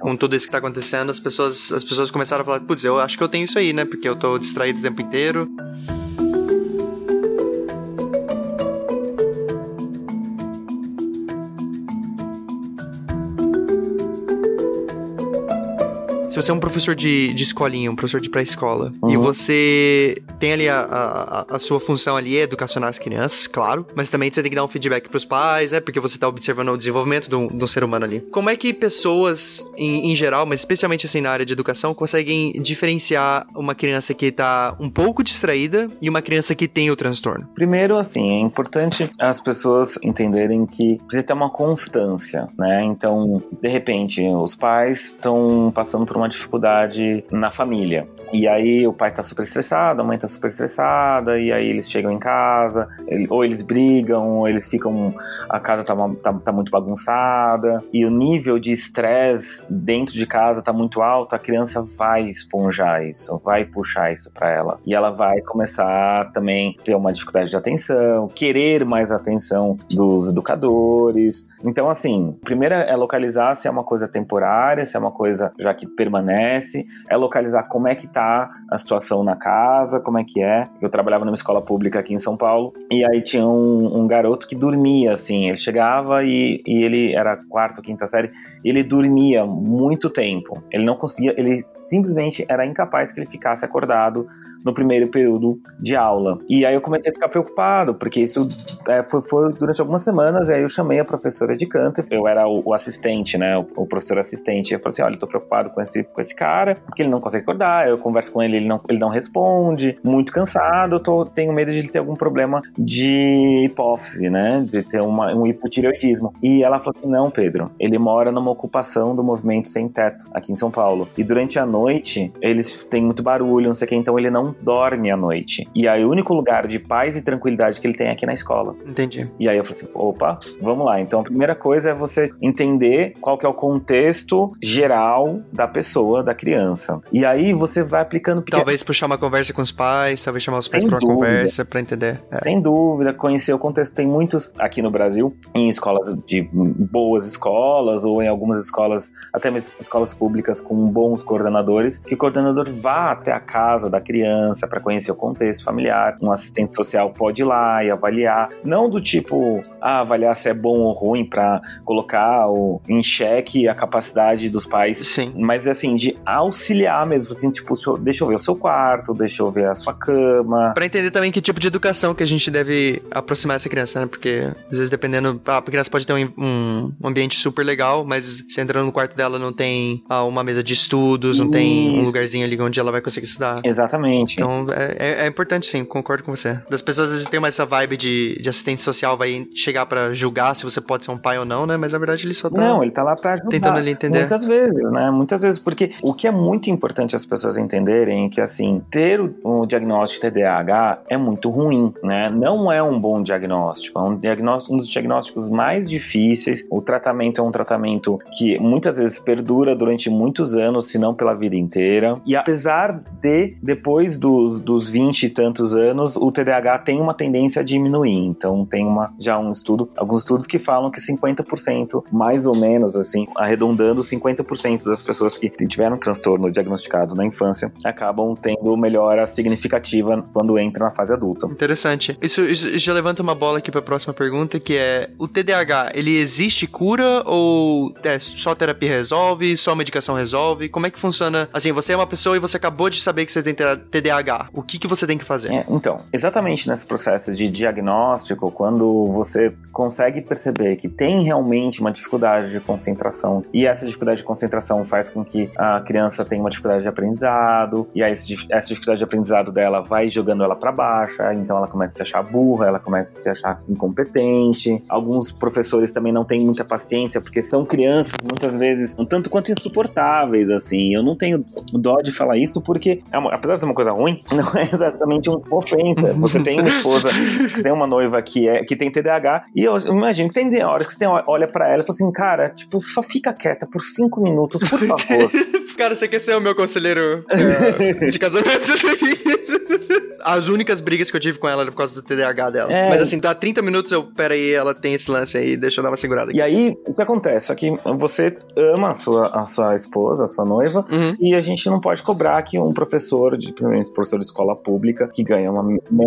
com tudo isso que tá acontecendo, as pessoas, as pessoas começaram a falar, putz, eu acho que eu tenho isso aí, né? Porque eu tô distraído o tempo inteiro. Se você é um professor de, de escolinha, um professor de pré-escola, uhum. e você tem ali a, a, a sua função ali, é educacionar as crianças, claro, mas também você tem que dar um feedback pros pais, né, porque você tá observando o desenvolvimento de um, de um ser humano ali. Como é que pessoas, em, em geral, mas especialmente assim na área de educação, conseguem diferenciar uma criança que tá um pouco distraída e uma criança que tem o transtorno? Primeiro, assim, é importante as pessoas entenderem que precisa ter uma constância, né, então, de repente, os pais estão passando por uma uma dificuldade na família. E aí o pai tá super estressado, a mãe tá super estressada, e aí eles chegam em casa, ele, ou eles brigam, ou eles ficam... A casa tá, uma, tá, tá muito bagunçada, e o nível de estresse dentro de casa tá muito alto, a criança vai esponjar isso, vai puxar isso pra ela. E ela vai começar também a ter uma dificuldade de atenção, querer mais atenção dos educadores. Então, assim, primeiro é localizar se é uma coisa temporária, se é uma coisa já que permanece permanece, é localizar como é que tá a situação na casa, como é que é. Eu trabalhava numa escola pública aqui em São Paulo, e aí tinha um, um garoto que dormia, assim, ele chegava e, e ele era quarta, quinta série, ele dormia muito tempo, ele não conseguia, ele simplesmente era incapaz que ele ficasse acordado no primeiro período de aula. E aí eu comecei a ficar preocupado, porque isso é, foi, foi durante algumas semanas, e aí eu chamei a professora de canto, eu era o, o assistente, né, o, o professor assistente, e eu falei assim, olha, eu tô preocupado com esse com esse cara, porque ele não consegue acordar, eu converso com ele, ele não, ele não responde, muito cansado, eu tô, tenho medo de ele ter algum problema de hipófise, né, de ter uma, um hipotireoidismo. E ela falou assim, não, Pedro, ele mora numa ocupação do movimento sem teto, aqui em São Paulo, e durante a noite, eles têm muito barulho, não sei o que, então ele não dorme à noite. E aí o único lugar de paz e tranquilidade que ele tem é aqui na escola. Entendi. E aí eu falei assim, opa, vamos lá. Então a primeira coisa é você entender qual que é o contexto geral da pessoa, pessoa, da criança. E aí você vai aplicando... Pequeno... Talvez puxar uma conversa com os pais, talvez chamar os pais para uma conversa, para entender. É. Sem dúvida, conhecer o contexto. Tem muitos aqui no Brasil, em escolas de boas escolas, ou em algumas escolas, até mesmo escolas públicas com bons coordenadores, que o coordenador vá até a casa da criança para conhecer o contexto familiar. Um assistente social pode ir lá e avaliar. Não do tipo, ah, avaliar se é bom ou ruim para colocar ou, em xeque a capacidade dos pais. Sim. Mas é assim, de auxiliar mesmo, assim, tipo, deixa eu ver o seu quarto, deixa eu ver a sua cama. Pra entender também que tipo de educação que a gente deve aproximar essa criança, né? Porque, às vezes, dependendo, a criança pode ter um, um ambiente super legal, mas se entrando no quarto dela não tem ah, uma mesa de estudos, não Isso. tem um lugarzinho ali onde ela vai conseguir estudar. Exatamente. Então, é, é importante, sim, concordo com você. Das pessoas, às vezes, tem mais essa vibe de, de assistente social, vai chegar pra julgar se você pode ser um pai ou não, né? Mas, na verdade, ele só tá... Não, ele tá lá pra ajudar. Tentando ele entender. Muitas vezes, né? Muitas vezes porque o que é muito importante as pessoas entenderem é que, assim, ter o, o diagnóstico de T D A H é muito ruim, né? Não é um bom diagnóstico, é um, diagnóstico, um dos diagnósticos mais difíceis. O tratamento é um tratamento que muitas vezes perdura durante muitos anos, se não pela vida inteira. E apesar de, depois dos, dos vinte e tantos anos, o T D A H tem uma tendência a diminuir. Então, tem uma, já um estudo, alguns estudos que falam que cinquenta por cento, mais ou menos, assim, arredondando, cinquenta por cento das pessoas que tiveram um transtorno diagnosticado na infância acabam tendo melhora significativa quando entram na fase adulta. Interessante. Isso, isso já levanta uma bola aqui para a próxima pergunta, que é, o T D A H, ele existe cura ou é, só terapia resolve, só medicação resolve? Como é que funciona? Assim, você é uma pessoa e você acabou de saber que você tem T D A H. O que, que você tem que fazer? É, então, exatamente nesse processo de diagnóstico, quando você consegue perceber que tem realmente uma dificuldade de concentração, e essa dificuldade de concentração faz com que a criança tenha uma dificuldade de aprendizado, e aí essa dificuldade de aprendizado dela vai jogando ela para baixo, então ela começa a se achar burra, ela começa a se achar incompetente. Alguns professores também não têm muita paciência, porque são crianças, muitas vezes, um tanto quanto insuportáveis, assim. Eu não tenho dó de falar isso, porque, apesar de ser uma coisa coisa ruim, não é exatamente uma ofensa. Você tem uma esposa, você tem uma noiva que, é, que tem T D A H, e eu imagino que tem horas que você tem, olha pra ela e fala assim, cara, tipo, só fica quieta por cinco minutos, por favor. Cara, você quer ser o meu conselheiro uh, de casamento? As únicas brigas que eu tive com ela era por causa do T D A H dela. É. Mas assim, dá trinta minutos, eu, pera aí, ela tem esse lance aí, deixa eu dar uma segurada aqui. E aí, o que acontece? É que você ama a sua, a sua esposa, a sua noiva, uhum. E a gente não pode cobrar que um professor, de, principalmente um professor de escola pública, que ganha uma...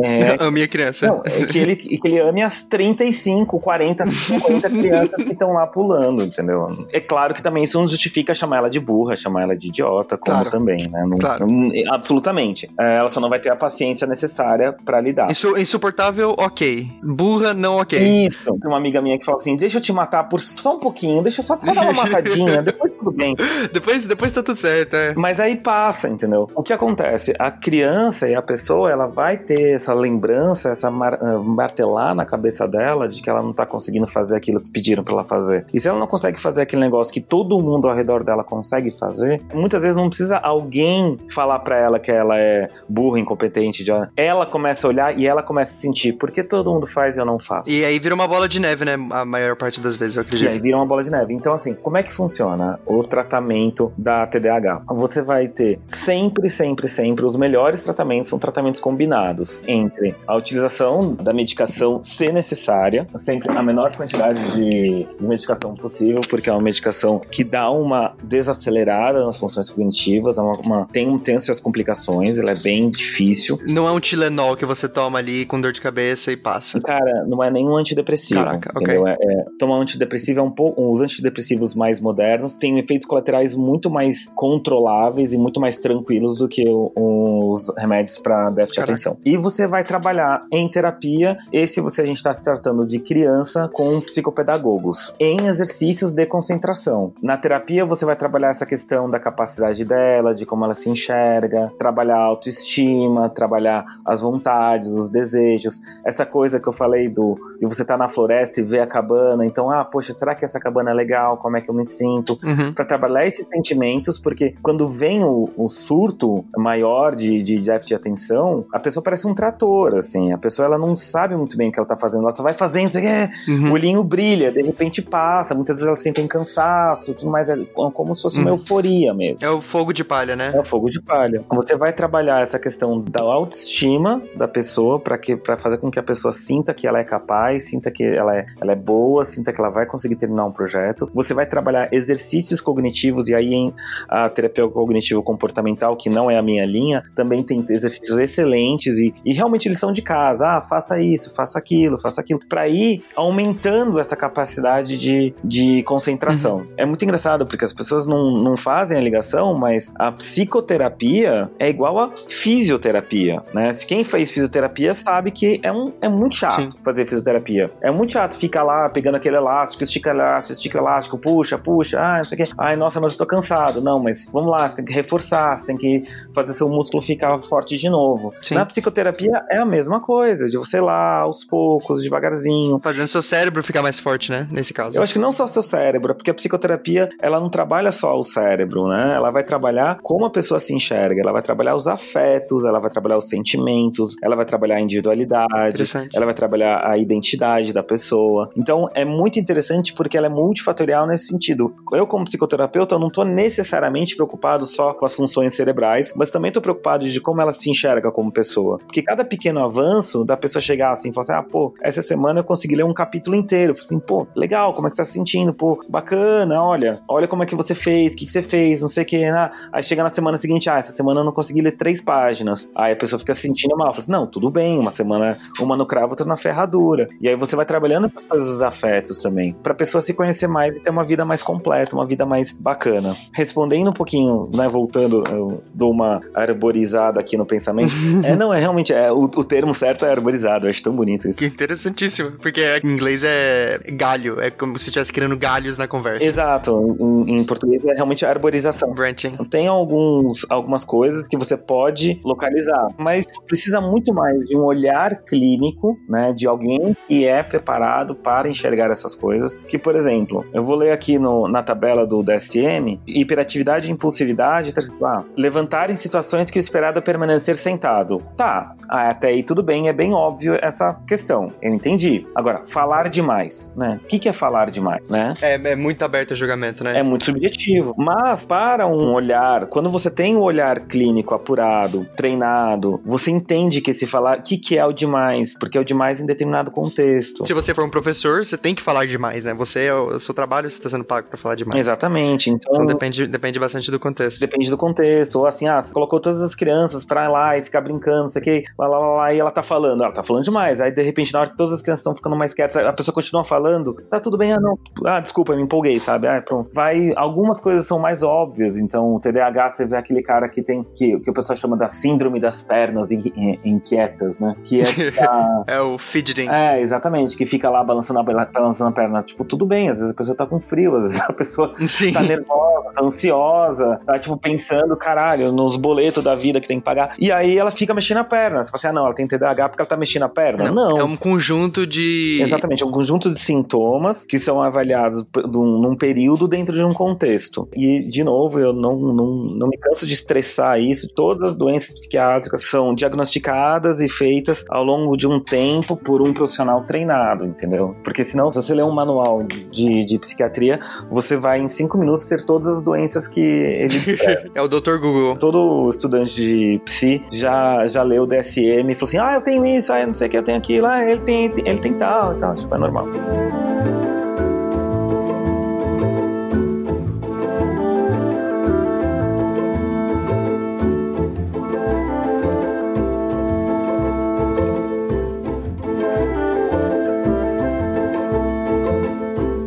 É... Ame a criança. Não, é que ele, que ele ame as trinta e cinco, quarenta, quarenta crianças que estão lá pulando, entendeu? É claro que também isso não justifica chamar ela de burra, chamar ela de idiota, como claro. Também, né? Não, claro. Não, absolutamente. Ela só não vai ter a paciência necessária pra lidar. Isso, insuportável, ok. Burra, não ok. Isso. Tem uma amiga minha que fala assim, deixa eu te matar por só um pouquinho, deixa eu só, só dar uma matadinha, depois tudo bem. Depois, depois tá tudo certo, é. Mas aí passa, entendeu? O que acontece? A criança e a pessoa, ela vai ter essa lembrança, essa mar, martelar na cabeça dela de que ela não tá conseguindo fazer aquilo que pediram pra ela fazer. E se ela não consegue fazer aquele negócio que todo mundo ao redor dela consegue fazer, muitas vezes não precisa alguém falar pra ela que ela é burra, incompetente, de ela começa a olhar e ela começa a sentir porque todo mundo faz e eu não faço. E aí vira uma bola de neve, né? A maior parte das vezes, eu acredito. E aí vira uma bola de neve. Então, assim, como é que funciona o tratamento da T D A H? Você vai ter sempre, sempre, sempre os melhores tratamentos são tratamentos combinados entre a utilização da medicação, se necessária, sempre a menor quantidade de medicação possível, porque é uma medicação que dá uma desacelerada nas funções cognitivas, uma, uma, tem, tem suas complicações, ela é bem difícil. Não é um Tylenol que você toma ali com dor de cabeça e passa. Cara, não é nenhum antidepressivo. Caraca, entendeu? Ok. É, é, tomar um antidepressivo é um pouco... Os antidepressivos mais modernos têm efeitos colaterais muito mais controláveis e muito mais tranquilos do que os remédios para déficit de atenção. E você vai trabalhar em terapia, esse você a gente está tratando de criança com psicopedagogos, em exercícios de concentração. Na terapia você vai trabalhar essa questão da capacidade dela, de como ela se enxerga, trabalhar a autoestima, trabalhar trabalhar as vontades, os desejos, essa coisa que eu falei do de você tá na floresta e ver a cabana, então, ah, poxa, será que essa cabana é legal? Como é que eu me sinto? Uhum. Pra trabalhar esses sentimentos, porque quando vem o, o surto maior de déficit de, de atenção, a pessoa parece um trator, assim, a pessoa, ela não sabe muito bem o que ela tá fazendo, ela só vai fazendo, isso aqui é, uhum. O olhinho brilha, de repente passa, muitas vezes ela sente cansaço, tudo mais, é como se fosse uhum. Uma euforia mesmo. É o fogo de palha, né? É o fogo de palha. Você vai trabalhar essa questão da autoestima da pessoa para que para fazer com que a pessoa sinta que ela é capaz, sinta que ela é, ela é boa, sinta que ela vai conseguir terminar um projeto. Você vai trabalhar exercícios cognitivos, e aí em a terapia cognitivo-comportamental, que não é a minha linha, também tem exercícios excelentes e, e realmente eles são de casa. Ah, faça isso, faça aquilo, faça aquilo, para ir aumentando essa capacidade de, de concentração. Uhum. É muito engraçado porque as pessoas não, não fazem a ligação, mas a psicoterapia é igual a fisioterapia. Né? Se quem fez fisioterapia sabe que é, um, é muito chato. Sim. Fazer fisioterapia. É muito chato ficar lá pegando aquele elástico, estica elástico, estica elástico, puxa, puxa, ah, não sei o que. Ai, nossa, mas eu tô cansado. Não, mas vamos lá, você tem que reforçar, você tem que fazer seu músculo ficar forte de novo. Sim. Na psicoterapia é a mesma coisa, de você ir lá aos poucos, devagarzinho. Fazendo seu cérebro ficar mais forte, né? Nesse caso. Eu acho que não só seu cérebro, porque a psicoterapia, ela não trabalha só o cérebro, né? Ela vai trabalhar como a pessoa se enxerga, ela vai trabalhar os afetos, ela vai trabalhar os sentimentos, ela vai trabalhar a individualidade, ela vai trabalhar a identidade da pessoa. Então é muito interessante porque ela é multifatorial nesse sentido. Eu, como psicoterapeuta, eu não tô necessariamente preocupado só com as funções cerebrais, mas também tô preocupado de como ela se enxerga como pessoa. Porque cada pequeno avanço da pessoa chegar assim e falar assim, ah, pô, essa semana eu consegui ler um capítulo inteiro. Eu falo assim, pô, legal, como é que você tá se sentindo? Pô, bacana, olha, olha como é que você fez, o que, que você fez, não sei o que. Né? Aí chega na semana seguinte, ah, essa semana eu não consegui ler três páginas. Aí a pessoa fica se sentindo mal, fala assim, não, tudo bem, uma semana, uma no cravo, outra na ferradura. E aí você vai trabalhando essas coisas dos afetos também, pra pessoa se conhecer mais e ter uma vida mais completa, uma vida mais bacana. Respondendo um pouquinho, né, voltando, eu dou uma arborizada aqui no pensamento. É, não, é realmente, é, o, o termo certo é arborizado, eu acho tão bonito isso. Que interessantíssimo, porque em inglês é galho, é como se estivesse criando galhos na conversa. Exato, em, em português é realmente arborização. Branching. Tem alguns, algumas coisas que você pode localizar, mas precisa muito mais de um olhar clínico, né, de alguém que é preparado para enxergar essas coisas, que, por exemplo, eu vou ler aqui no, na tabela do do D S M, hiperatividade e impulsividade, ah, levantar em situações que o esperado é permanecer sentado. Tá, ah, até aí tudo bem, é bem óbvio essa questão, eu entendi. Agora, falar demais, né? O que, que é falar demais, né? É, é muito aberto o julgamento, né? É muito subjetivo. Mas para um olhar, quando você tem um olhar clínico apurado, treinado, você entende que se falar, o que, que é o demais? Porque é o demais em determinado contexto. Se você for um professor, você tem que falar demais, né? Você, o seu trabalho, você está sendo pago para falar demais. Exatamente. Então, então depende, depende bastante do contexto. Depende do contexto. Ou assim, ah, você colocou todas as crianças pra ir lá e ficar brincando, não sei o que, lá, lá, lá, lá, e ela tá falando. Ela tá falando demais. Aí, de repente, na hora que todas as crianças estão ficando mais quietas, a pessoa continua falando, tá tudo bem, ah, não. Ah, desculpa, me empolguei, sabe? Ah, pronto. Vai, algumas coisas são mais óbvias. Então, o T D A H, você vê aquele cara que tem, que, que o pessoal chama da síndrome das pernas inquietas, né? Que é que tá... é o fidgeting. É, exatamente, que fica lá balançando a, balançando a perna. Tipo, tudo bem, às vezes a pessoa tá com frio, às vezes a pessoa Sim. tá nervosa, tá ansiosa, tá, tipo, pensando, caralho, nos boletos da vida que tem que pagar. E aí ela fica mexendo a perna. Você fala assim, ah, não, ela tem T D A H porque ela tá mexendo a perna. Não. não. É um conjunto de... Exatamente, é um conjunto de sintomas que são avaliados num período dentro de um contexto. E, de novo, eu não, não, não me canso de estressar isso. Todas as doenças psiquiátricas são diagnosticadas e feitas ao longo de um tempo por um profissional treinado, entendeu? Porque senão, se você ler um manual de, de psiquiatria, você vai em cinco minutos ter todas as doenças que ele... É, é o doutor Google. Todo estudante de psi já, já leu o D S M e falou assim, ah, eu tenho isso, ah, eu não sei o que, eu tenho aquilo, ah, ele tem, ele tem tal, e tal, tipo, é normal.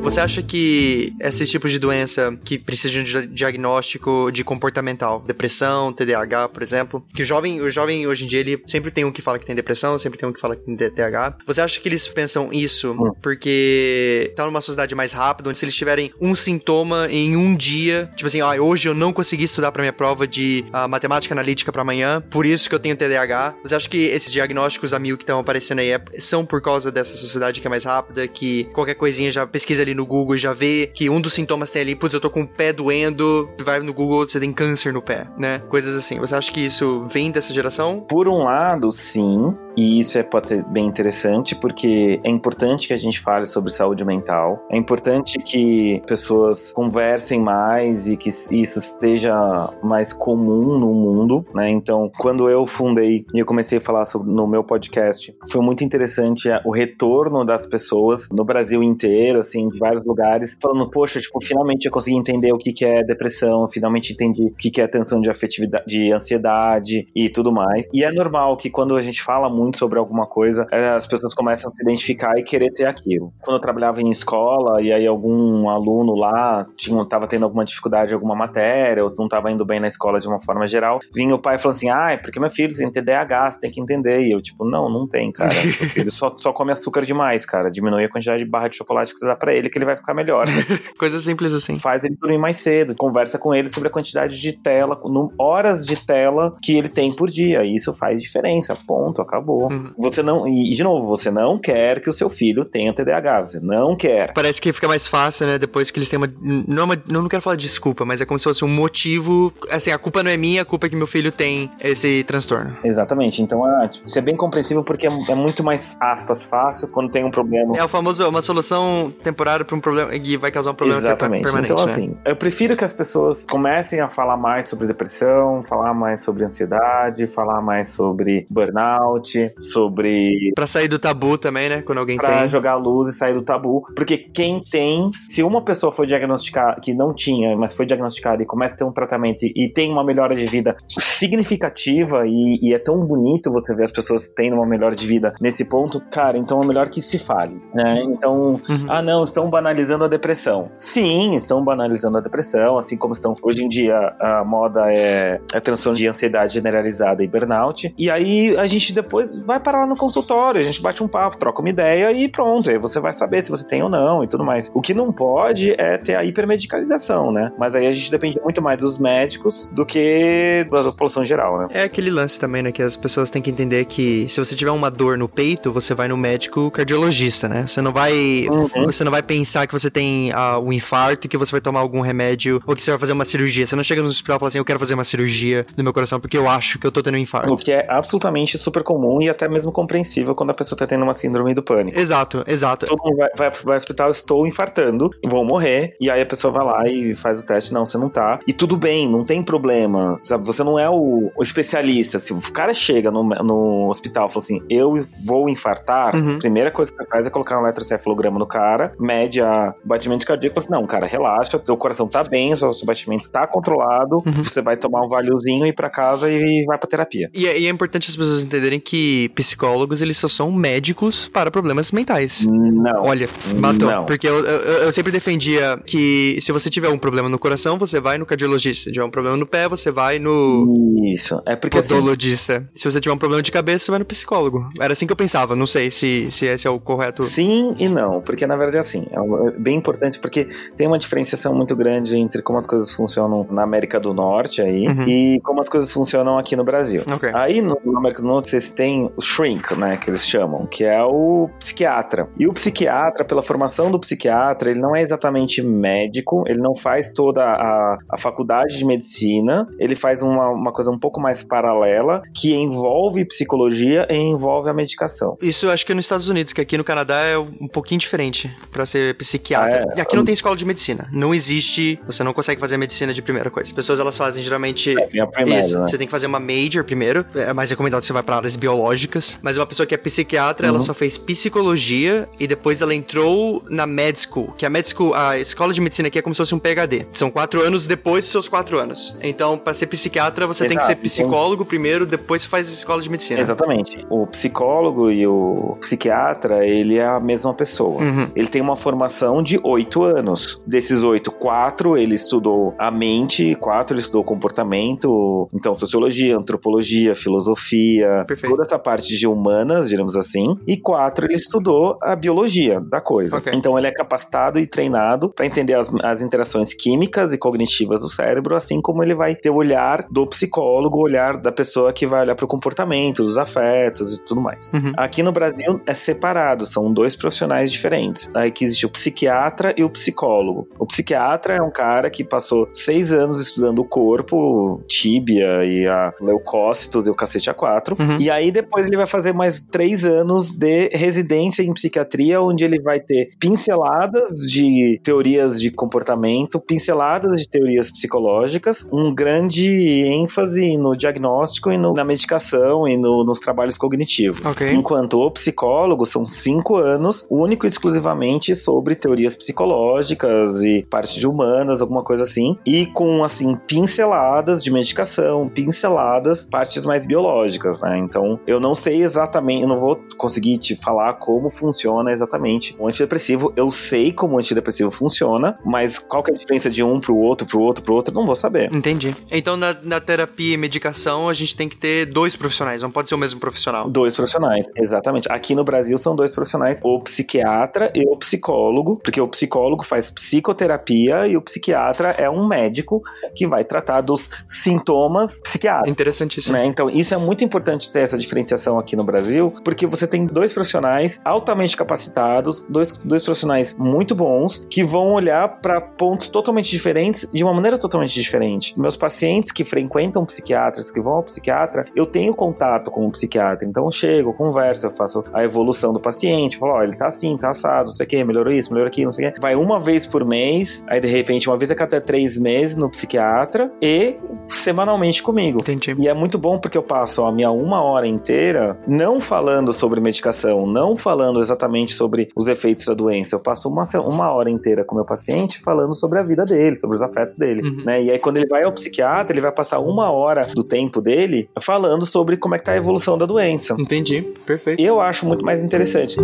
Você acha que esses tipos de doença que precisam de diagnóstico de comportamental, depressão, T D A H, por exemplo, que o jovem, o jovem hoje em dia, ele sempre tem um que fala que tem depressão, sempre tem um que fala que tem T D A H. Você acha que eles pensam isso porque tá numa sociedade mais rápida, onde se eles tiverem um sintoma em um dia, tipo assim, ah, hoje eu não consegui estudar pra minha prova de ah, matemática analítica pra amanhã, por isso que eu tenho T D A H. Você acha que esses diagnósticos a mil que estão aparecendo aí é, são por causa dessa sociedade que é mais rápida, que qualquer coisinha já pesquisa ali no Google e já vê que um dos sintomas tem ali, putz, eu tô com o pé doendo, vai no Google, você tem câncer no pé, né? Coisas assim. Você acha que isso vem dessa geração? Por um lado, sim, e isso é, pode ser bem interessante, porque é importante que a gente fale sobre saúde mental, é importante que pessoas conversem mais e que isso esteja mais comum no mundo, né? Então, quando eu fundei e eu comecei a falar sobre, no meu podcast, foi muito interessante o retorno das pessoas no Brasil inteiro, assim, de vários lugares, falando, poxa, tipo, finalmente eu consegui entender o que que é depressão, finalmente entendi o que que é tensão de afetividade, de ansiedade e tudo mais. E é normal que quando a gente fala muito sobre alguma coisa, as pessoas começam a se identificar e querer ter aquilo. Quando eu trabalhava em escola e aí algum aluno lá tinha, tava tendo alguma dificuldade em alguma matéria ou não tava indo bem na escola de uma forma geral, vinha o pai e falou assim, ah, é porque meu filho tem T D A H, você tem que entender. E eu, tipo, não, não tem, cara. Ele só, só come açúcar demais, cara. Diminui a quantidade de barra de chocolate que você dá pra ele, que ele vai ficar melhor. Né? Coisa simples assim. Faz ele dormir mais cedo, conversa com ele sobre a quantidade de tela, horas de tela que ele tem por dia, e isso faz diferença, ponto, acabou. Uhum. Você não, e de novo, você não quer que o seu filho tenha T D A H, você não quer. Parece que fica mais fácil, né, depois que eles têm uma, não, uma, não quero falar desculpa, mas é como se fosse um motivo, assim, a culpa não é minha, a culpa é que meu filho tem esse transtorno. Exatamente, então é, isso é bem compreensível porque é, é muito mais, aspas, fácil quando tem um problema. É o famoso, uma solução temporária para um problema e vai causar um problema Exatamente. permanente. Então, né? assim, eu prefiro que as pessoas comecem a falar mais sobre depressão, falar mais sobre ansiedade, falar mais sobre burnout, sobre... Pra sair do tabu também, né? Quando alguém pra tem. Pra jogar a luz e sair do tabu. Porque quem tem, se uma pessoa foi diagnosticada, que não tinha, mas foi diagnosticada e começa a ter um tratamento e tem uma melhora de vida significativa e, e é tão bonito você ver as pessoas tendo uma melhora de vida nesse ponto, cara, então é melhor que se fale, né? Então, uhum. ah, não, estou estão banalizando a depressão. Sim, estão banalizando a depressão, assim como estão... Hoje em dia, a moda é a transtorno de ansiedade generalizada e burnout. E aí, a gente depois vai parar lá no consultório, a gente bate um papo, troca uma ideia e pronto, aí você vai saber se você tem ou não e tudo mais. O que não pode é ter a hipermedicalização, né? Mas aí a gente depende muito mais dos médicos do que da população geral, né? É aquele lance também, né, que as pessoas têm que entender que se você tiver uma dor no peito, você vai no médico cardiologista, né? Você não vai, uhum. você não vai pensar que você tem ah, um infarto e que você vai tomar algum remédio ou que você vai fazer uma cirurgia. Você não chega no hospital e fala assim, eu quero fazer uma cirurgia no meu coração porque eu acho que eu tô tendo um infarto. O que é absolutamente super comum e até mesmo compreensível quando a pessoa tá tendo uma síndrome do pânico. Exato, exato. Todo mundo vai, vai, vai ao hospital, estou infartando, vou morrer, e aí a pessoa vai lá e faz o teste, não, você não tá. E tudo bem, não tem problema, sabe? Você não é o, o especialista. Se o cara chega no, no hospital e fala assim, eu vou infartar, uhum. a primeira coisa que você faz é colocar um eletrocefalograma no cara, mede a batimento cardíaco e fala assim, não, cara, relaxa, teu coração tá bem, o seu batimento tá controlado, uhum. você vai tomar um valiozinho, ir pra casa e vai pra terapia. E é, e é importante as pessoas entenderem que psicólogos, eles só são médicos para problemas mentais. Não. Olha, matou. Não. Porque eu, eu, eu sempre defendia que se você tiver um problema no coração, você vai no cardiologista. Se tiver um problema no pé, você vai no... Isso. É porque... podologista. Assim... Se você tiver um problema de cabeça, você vai no psicólogo. Era assim que eu pensava. Não sei se, se esse é o correto. Sim e não. Porque, na verdade, é assim. É bem importante porque tem uma diferenciação muito grande entre como as coisas funcionam na América do Norte aí uhum. e como as coisas funcionam aqui no Brasil. Okay. Aí, no, na América do Norte, vocês têm o shrink, né, que eles chamam, que é o psiquiatra. E o psiquiatra, pela formação do psiquiatra, ele não é exatamente médico, ele não faz toda a, a faculdade de medicina, ele faz uma, uma coisa um pouco mais paralela, que envolve psicologia e envolve a medicação. Isso eu acho que é nos Estados Unidos, que aqui no Canadá é um pouquinho diferente pra ser psiquiatra. É, e aqui não tem escola de medicina. Não existe, você não consegue fazer medicina de primeira coisa. As pessoas, elas fazem geralmente é, é a primeira, isso. Né? Você tem que fazer uma major primeiro, é mais recomendado que você vá pra áreas biológicas, mas uma pessoa que é psiquiatra, uhum. ela só fez psicologia e depois ela entrou na med school, que a med school, a escola de medicina aqui é como se fosse um PhD. São quatro anos depois dos seus quatro anos. Então, pra ser psiquiatra, você Exato. Tem que ser psicólogo primeiro, depois você faz a escola de medicina. Exatamente. O psicólogo e o psiquiatra, ele é a mesma pessoa. Uhum. Ele tem uma formação de oito anos. Desses oito, quatro ele estudou a mente, quatro ele estudou comportamento, então sociologia, antropologia, filosofia, Perfeito. Toda essa parte de humanas, digamos assim, e quatro ele estudou a biologia da coisa. Okay. Então ele é capacitado e treinado para entender as, as interações químicas e cognitivas do cérebro, assim como ele vai ter o olhar do psicólogo, o olhar da pessoa que vai olhar para o comportamento, dos afetos e tudo mais. Uhum. Aqui no Brasil é separado, são dois profissionais diferentes. Aí que existe o psiquiatra e o psicólogo. O psiquiatra é um cara que passou seis anos estudando o corpo, tíbia e a leucócitos e o cacete A quatro. Uhum. E aí depois ele vai fazer mais três anos de residência em psiquiatria, onde ele vai ter pinceladas de teorias de comportamento, pinceladas de teorias psicológicas, um grande ênfase no diagnóstico e no, na medicação e no, nos trabalhos cognitivos. Okay. Enquanto o psicólogo são cinco anos, único e exclusivamente sobre teorias psicológicas e parte de humanas, alguma coisa assim, e com, assim, pinceladas de medicação, pinceladas, partes mais biológicas, né? Então, eu não sei exatamente, eu não vou conseguir te falar como funciona exatamente o antidepressivo. Eu sei como o antidepressivo funciona, mas qual que é a diferença de um pro outro, pro outro, pro outro, não vou saber. Entendi. Então, na, na terapia e medicação, a gente tem que ter dois profissionais, não pode ser o mesmo profissional. Dois profissionais, exatamente. Aqui no Brasil são dois profissionais, o psiquiatra e o psicólogo, porque o psicólogo faz psicoterapia e o psiquiatra é um médico que vai tratar dos sintomas psiquiátricos. Interessantíssimo. Né? Então, isso é muito importante ter essa diferenciação aqui no Brasil, porque você tem dois profissionais altamente capacitados, dois, dois profissionais muito bons, que vão olhar para pontos totalmente diferentes, de uma maneira totalmente diferente. Meus pacientes que frequentam psiquiatras, que vão ao psiquiatra, eu tenho contato com o psiquiatra, então eu chego, eu converso, eu faço a evolução do paciente, falo, ó, ele tá assim, tá assado, não sei o que, melhorou isso, melhorou aquilo, não sei o que. Vai uma vez por mês, aí de repente, uma vez a cada três meses no psiquiatra e semanalmente comigo. Entendi. E é muito bom porque eu passo a minha uma hora inteira não falando sobre medicação, não falando exatamente sobre os efeitos da doença. Eu passo uma, uma hora inteira com o meu paciente falando sobre a vida dele, sobre os afetos dele, uhum. né? E aí quando ele vai ao psiquiatra, ele vai passar uma hora do tempo dele falando sobre como é que tá a evolução da doença. Entendi, perfeito. E eu acho muito mais interessante.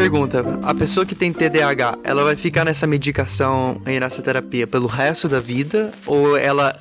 pergunta, a pessoa que tem T D A H, ela vai ficar nessa medicação e nessa terapia pelo resto da vida? Ou ela,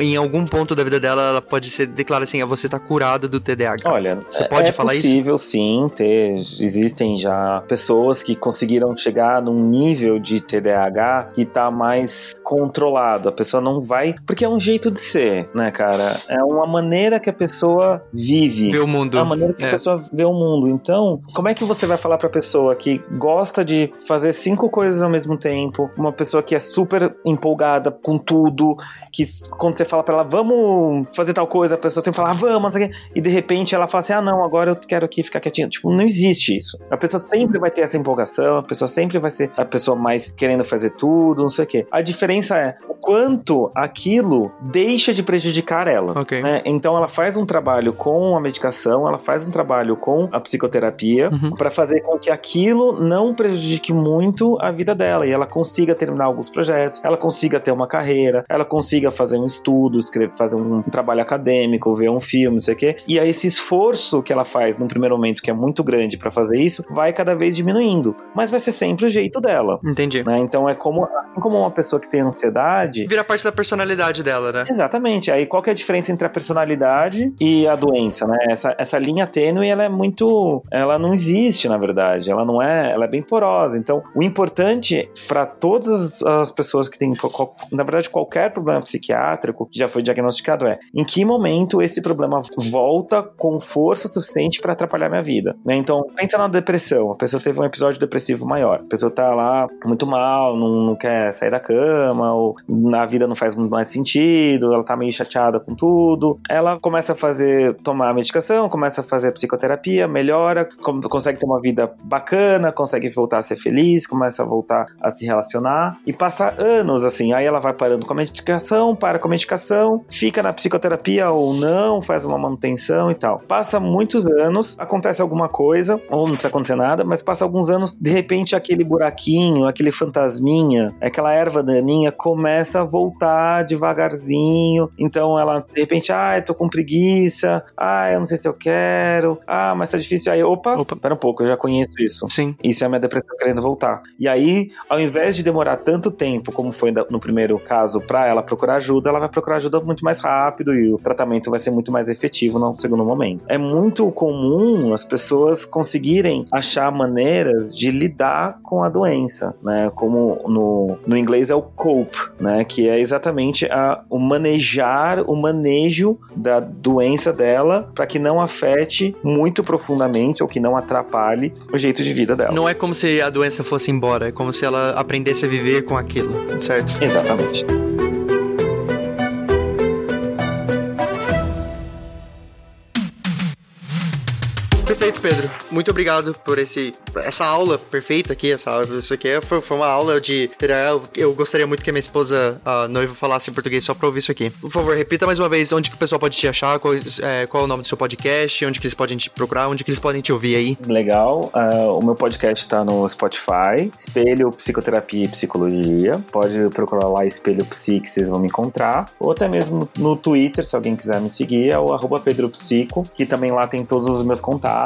em algum ponto da vida dela, ela pode ser declarada assim, você tá curada do T D A H? Olha, você pode é falar possível isso? Sim, ter, existem já pessoas que conseguiram chegar num nível de T D A H que tá mais controlado, a pessoa não vai, porque é um jeito de ser, né, cara? É uma maneira que a pessoa vive. Vê o mundo. É uma maneira que é. a pessoa vê o mundo. Então, como é que você vai falar pra pessoa que gosta de fazer cinco coisas ao mesmo tempo, uma pessoa que é super empolgada com tudo, que quando você fala pra ela, vamos fazer tal coisa, a pessoa sempre fala, ah, vamos, e de repente ela fala assim, ah, não, agora eu quero aqui ficar quietinha. Tipo, não existe isso. A pessoa sempre vai ter essa empolgação, a pessoa sempre vai ser a pessoa mais querendo fazer tudo, não sei o quê. A diferença é o quanto aquilo deixa de prejudicar ela. Okay. Né? Então ela faz um trabalho com a medicação, ela faz um trabalho com a psicoterapia, uhum, pra fazer com que aquilo não prejudique muito a vida dela, e ela consiga terminar alguns projetos, ela consiga ter uma carreira, ela consiga fazer um estudo, escrever, fazer um trabalho acadêmico, ver um filme, não sei o quê. E aí esse esforço que ela faz num primeiro momento, que é muito grande pra fazer isso, vai cada vez diminuindo, mas vai ser sempre o jeito dela. Entendi. Né? Então é como, como uma pessoa que tem ansiedade... Vira parte da personalidade dela, né? Exatamente. Aí qual que é a diferença entre a personalidade e a doença, né? Essa, essa linha tênue, ela é muito... Ela não existe, na verdade. Ela não é... Ela é bem porosa. Então, o importante pra todas as pessoas que têm... Na verdade, qualquer problema psiquiátrico que já foi diagnosticado é em que momento esse problema volta com força suficiente pra atrapalhar minha vida, né? Então, pensa na depressão. A pessoa teve um episódio depressivo maior. A pessoa tá lá muito mal, não, não quer sair da cama, ou na vida não faz muito mais sentido, ela tá meio chateada com tudo. Ela começa a fazer... Tomar a medicação, começa a fazer a psicoterapia, melhora, consegue ter uma vida bacana, consegue voltar a ser feliz, começa a voltar a se relacionar e passa anos assim. Aí ela vai parando com a medicação, para com a medicação, fica na psicoterapia ou não, faz uma manutenção e tal. Passa muitos anos, acontece alguma coisa, ou não precisa acontecer nada, mas passa alguns anos, de repente aquele buraquinho, aquele fantasminha, aquela erva daninha começa a voltar devagarzinho. Então ela, de repente, ah, eu tô com preguiça, ah, eu não sei se eu quero, ah, mas tá difícil. Aí, opa, opa, pera um pouco, eu já conheço isso. Sim. Isso é a minha depressão querendo voltar. E aí, ao invés de demorar tanto tempo, como foi no primeiro caso, pra ela procurar ajuda, ela vai procurar ajuda muito mais rápido e o tratamento vai ser muito mais efetivo no segundo momento. É muito comum as pessoas conseguirem achar maneiras de lidar com a doença, né? Como no, no inglês é o cope, né? Que é exatamente a, o manejar, o manejo da doença dela pra que não afete muito profundamente ou que não atrapalhe o jeito de vida dela. Não é como se a doença fosse embora, é como se ela aprendesse a viver com aquilo, certo? Exatamente. Perfeito, Pedro. Muito obrigado por esse, essa aula perfeita aqui. Essa aula, isso aqui foi, foi uma aula de... Eu gostaria muito que a minha esposa, a noiva, falasse em português só pra ouvir isso aqui. Por favor, repita mais uma vez onde que o pessoal pode te achar, qual é, qual é o nome do seu podcast, onde que eles podem te procurar, onde que eles podem te ouvir aí. Legal. Uh, o meu podcast tá no Spotify, Espelho, Psicoterapia e Psicologia. Pode procurar lá Espelho Psi, que vocês vão me encontrar. Ou até mesmo no Twitter, se alguém quiser me seguir, é o arroba Pedro Psico, que também lá tem todos os meus contatos.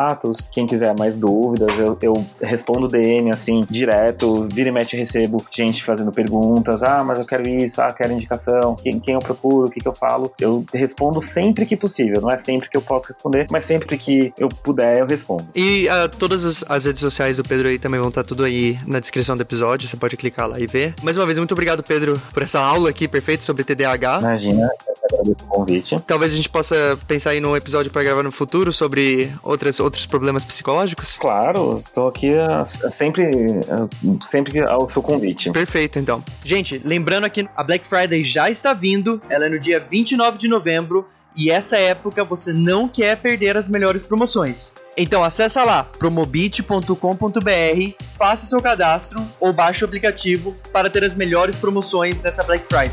Quem quiser mais dúvidas, eu, eu respondo D M, assim, direto. Vira e mexe, recebo gente fazendo perguntas. Ah, mas eu quero isso, ah, quero indicação. Quem, quem eu procuro, o que, que eu falo? Eu respondo sempre que possível. Não é sempre que eu posso responder, mas sempre que eu puder, eu respondo. E uh, todas as, as redes sociais do Pedro aí também vão estar tudo aí na descrição do episódio. Você pode clicar lá e ver. Mais uma vez, muito obrigado, Pedro, por essa aula aqui perfeita sobre T D A H. Imagina, eu agradeço o convite. Talvez a gente possa pensar aí num episódio para gravar no futuro sobre outras outros problemas psicológicos? Claro, estou aqui a, a sempre, a, sempre ao seu convite. Perfeito, então. Gente, lembrando aqui, a Black Friday já está vindo, ela é no dia vinte e nove de novembro, e essa época você não quer perder as melhores promoções. Então acessa lá, promobit ponto com ponto br, faça seu cadastro ou baixe o aplicativo para ter as melhores promoções nessa Black Friday.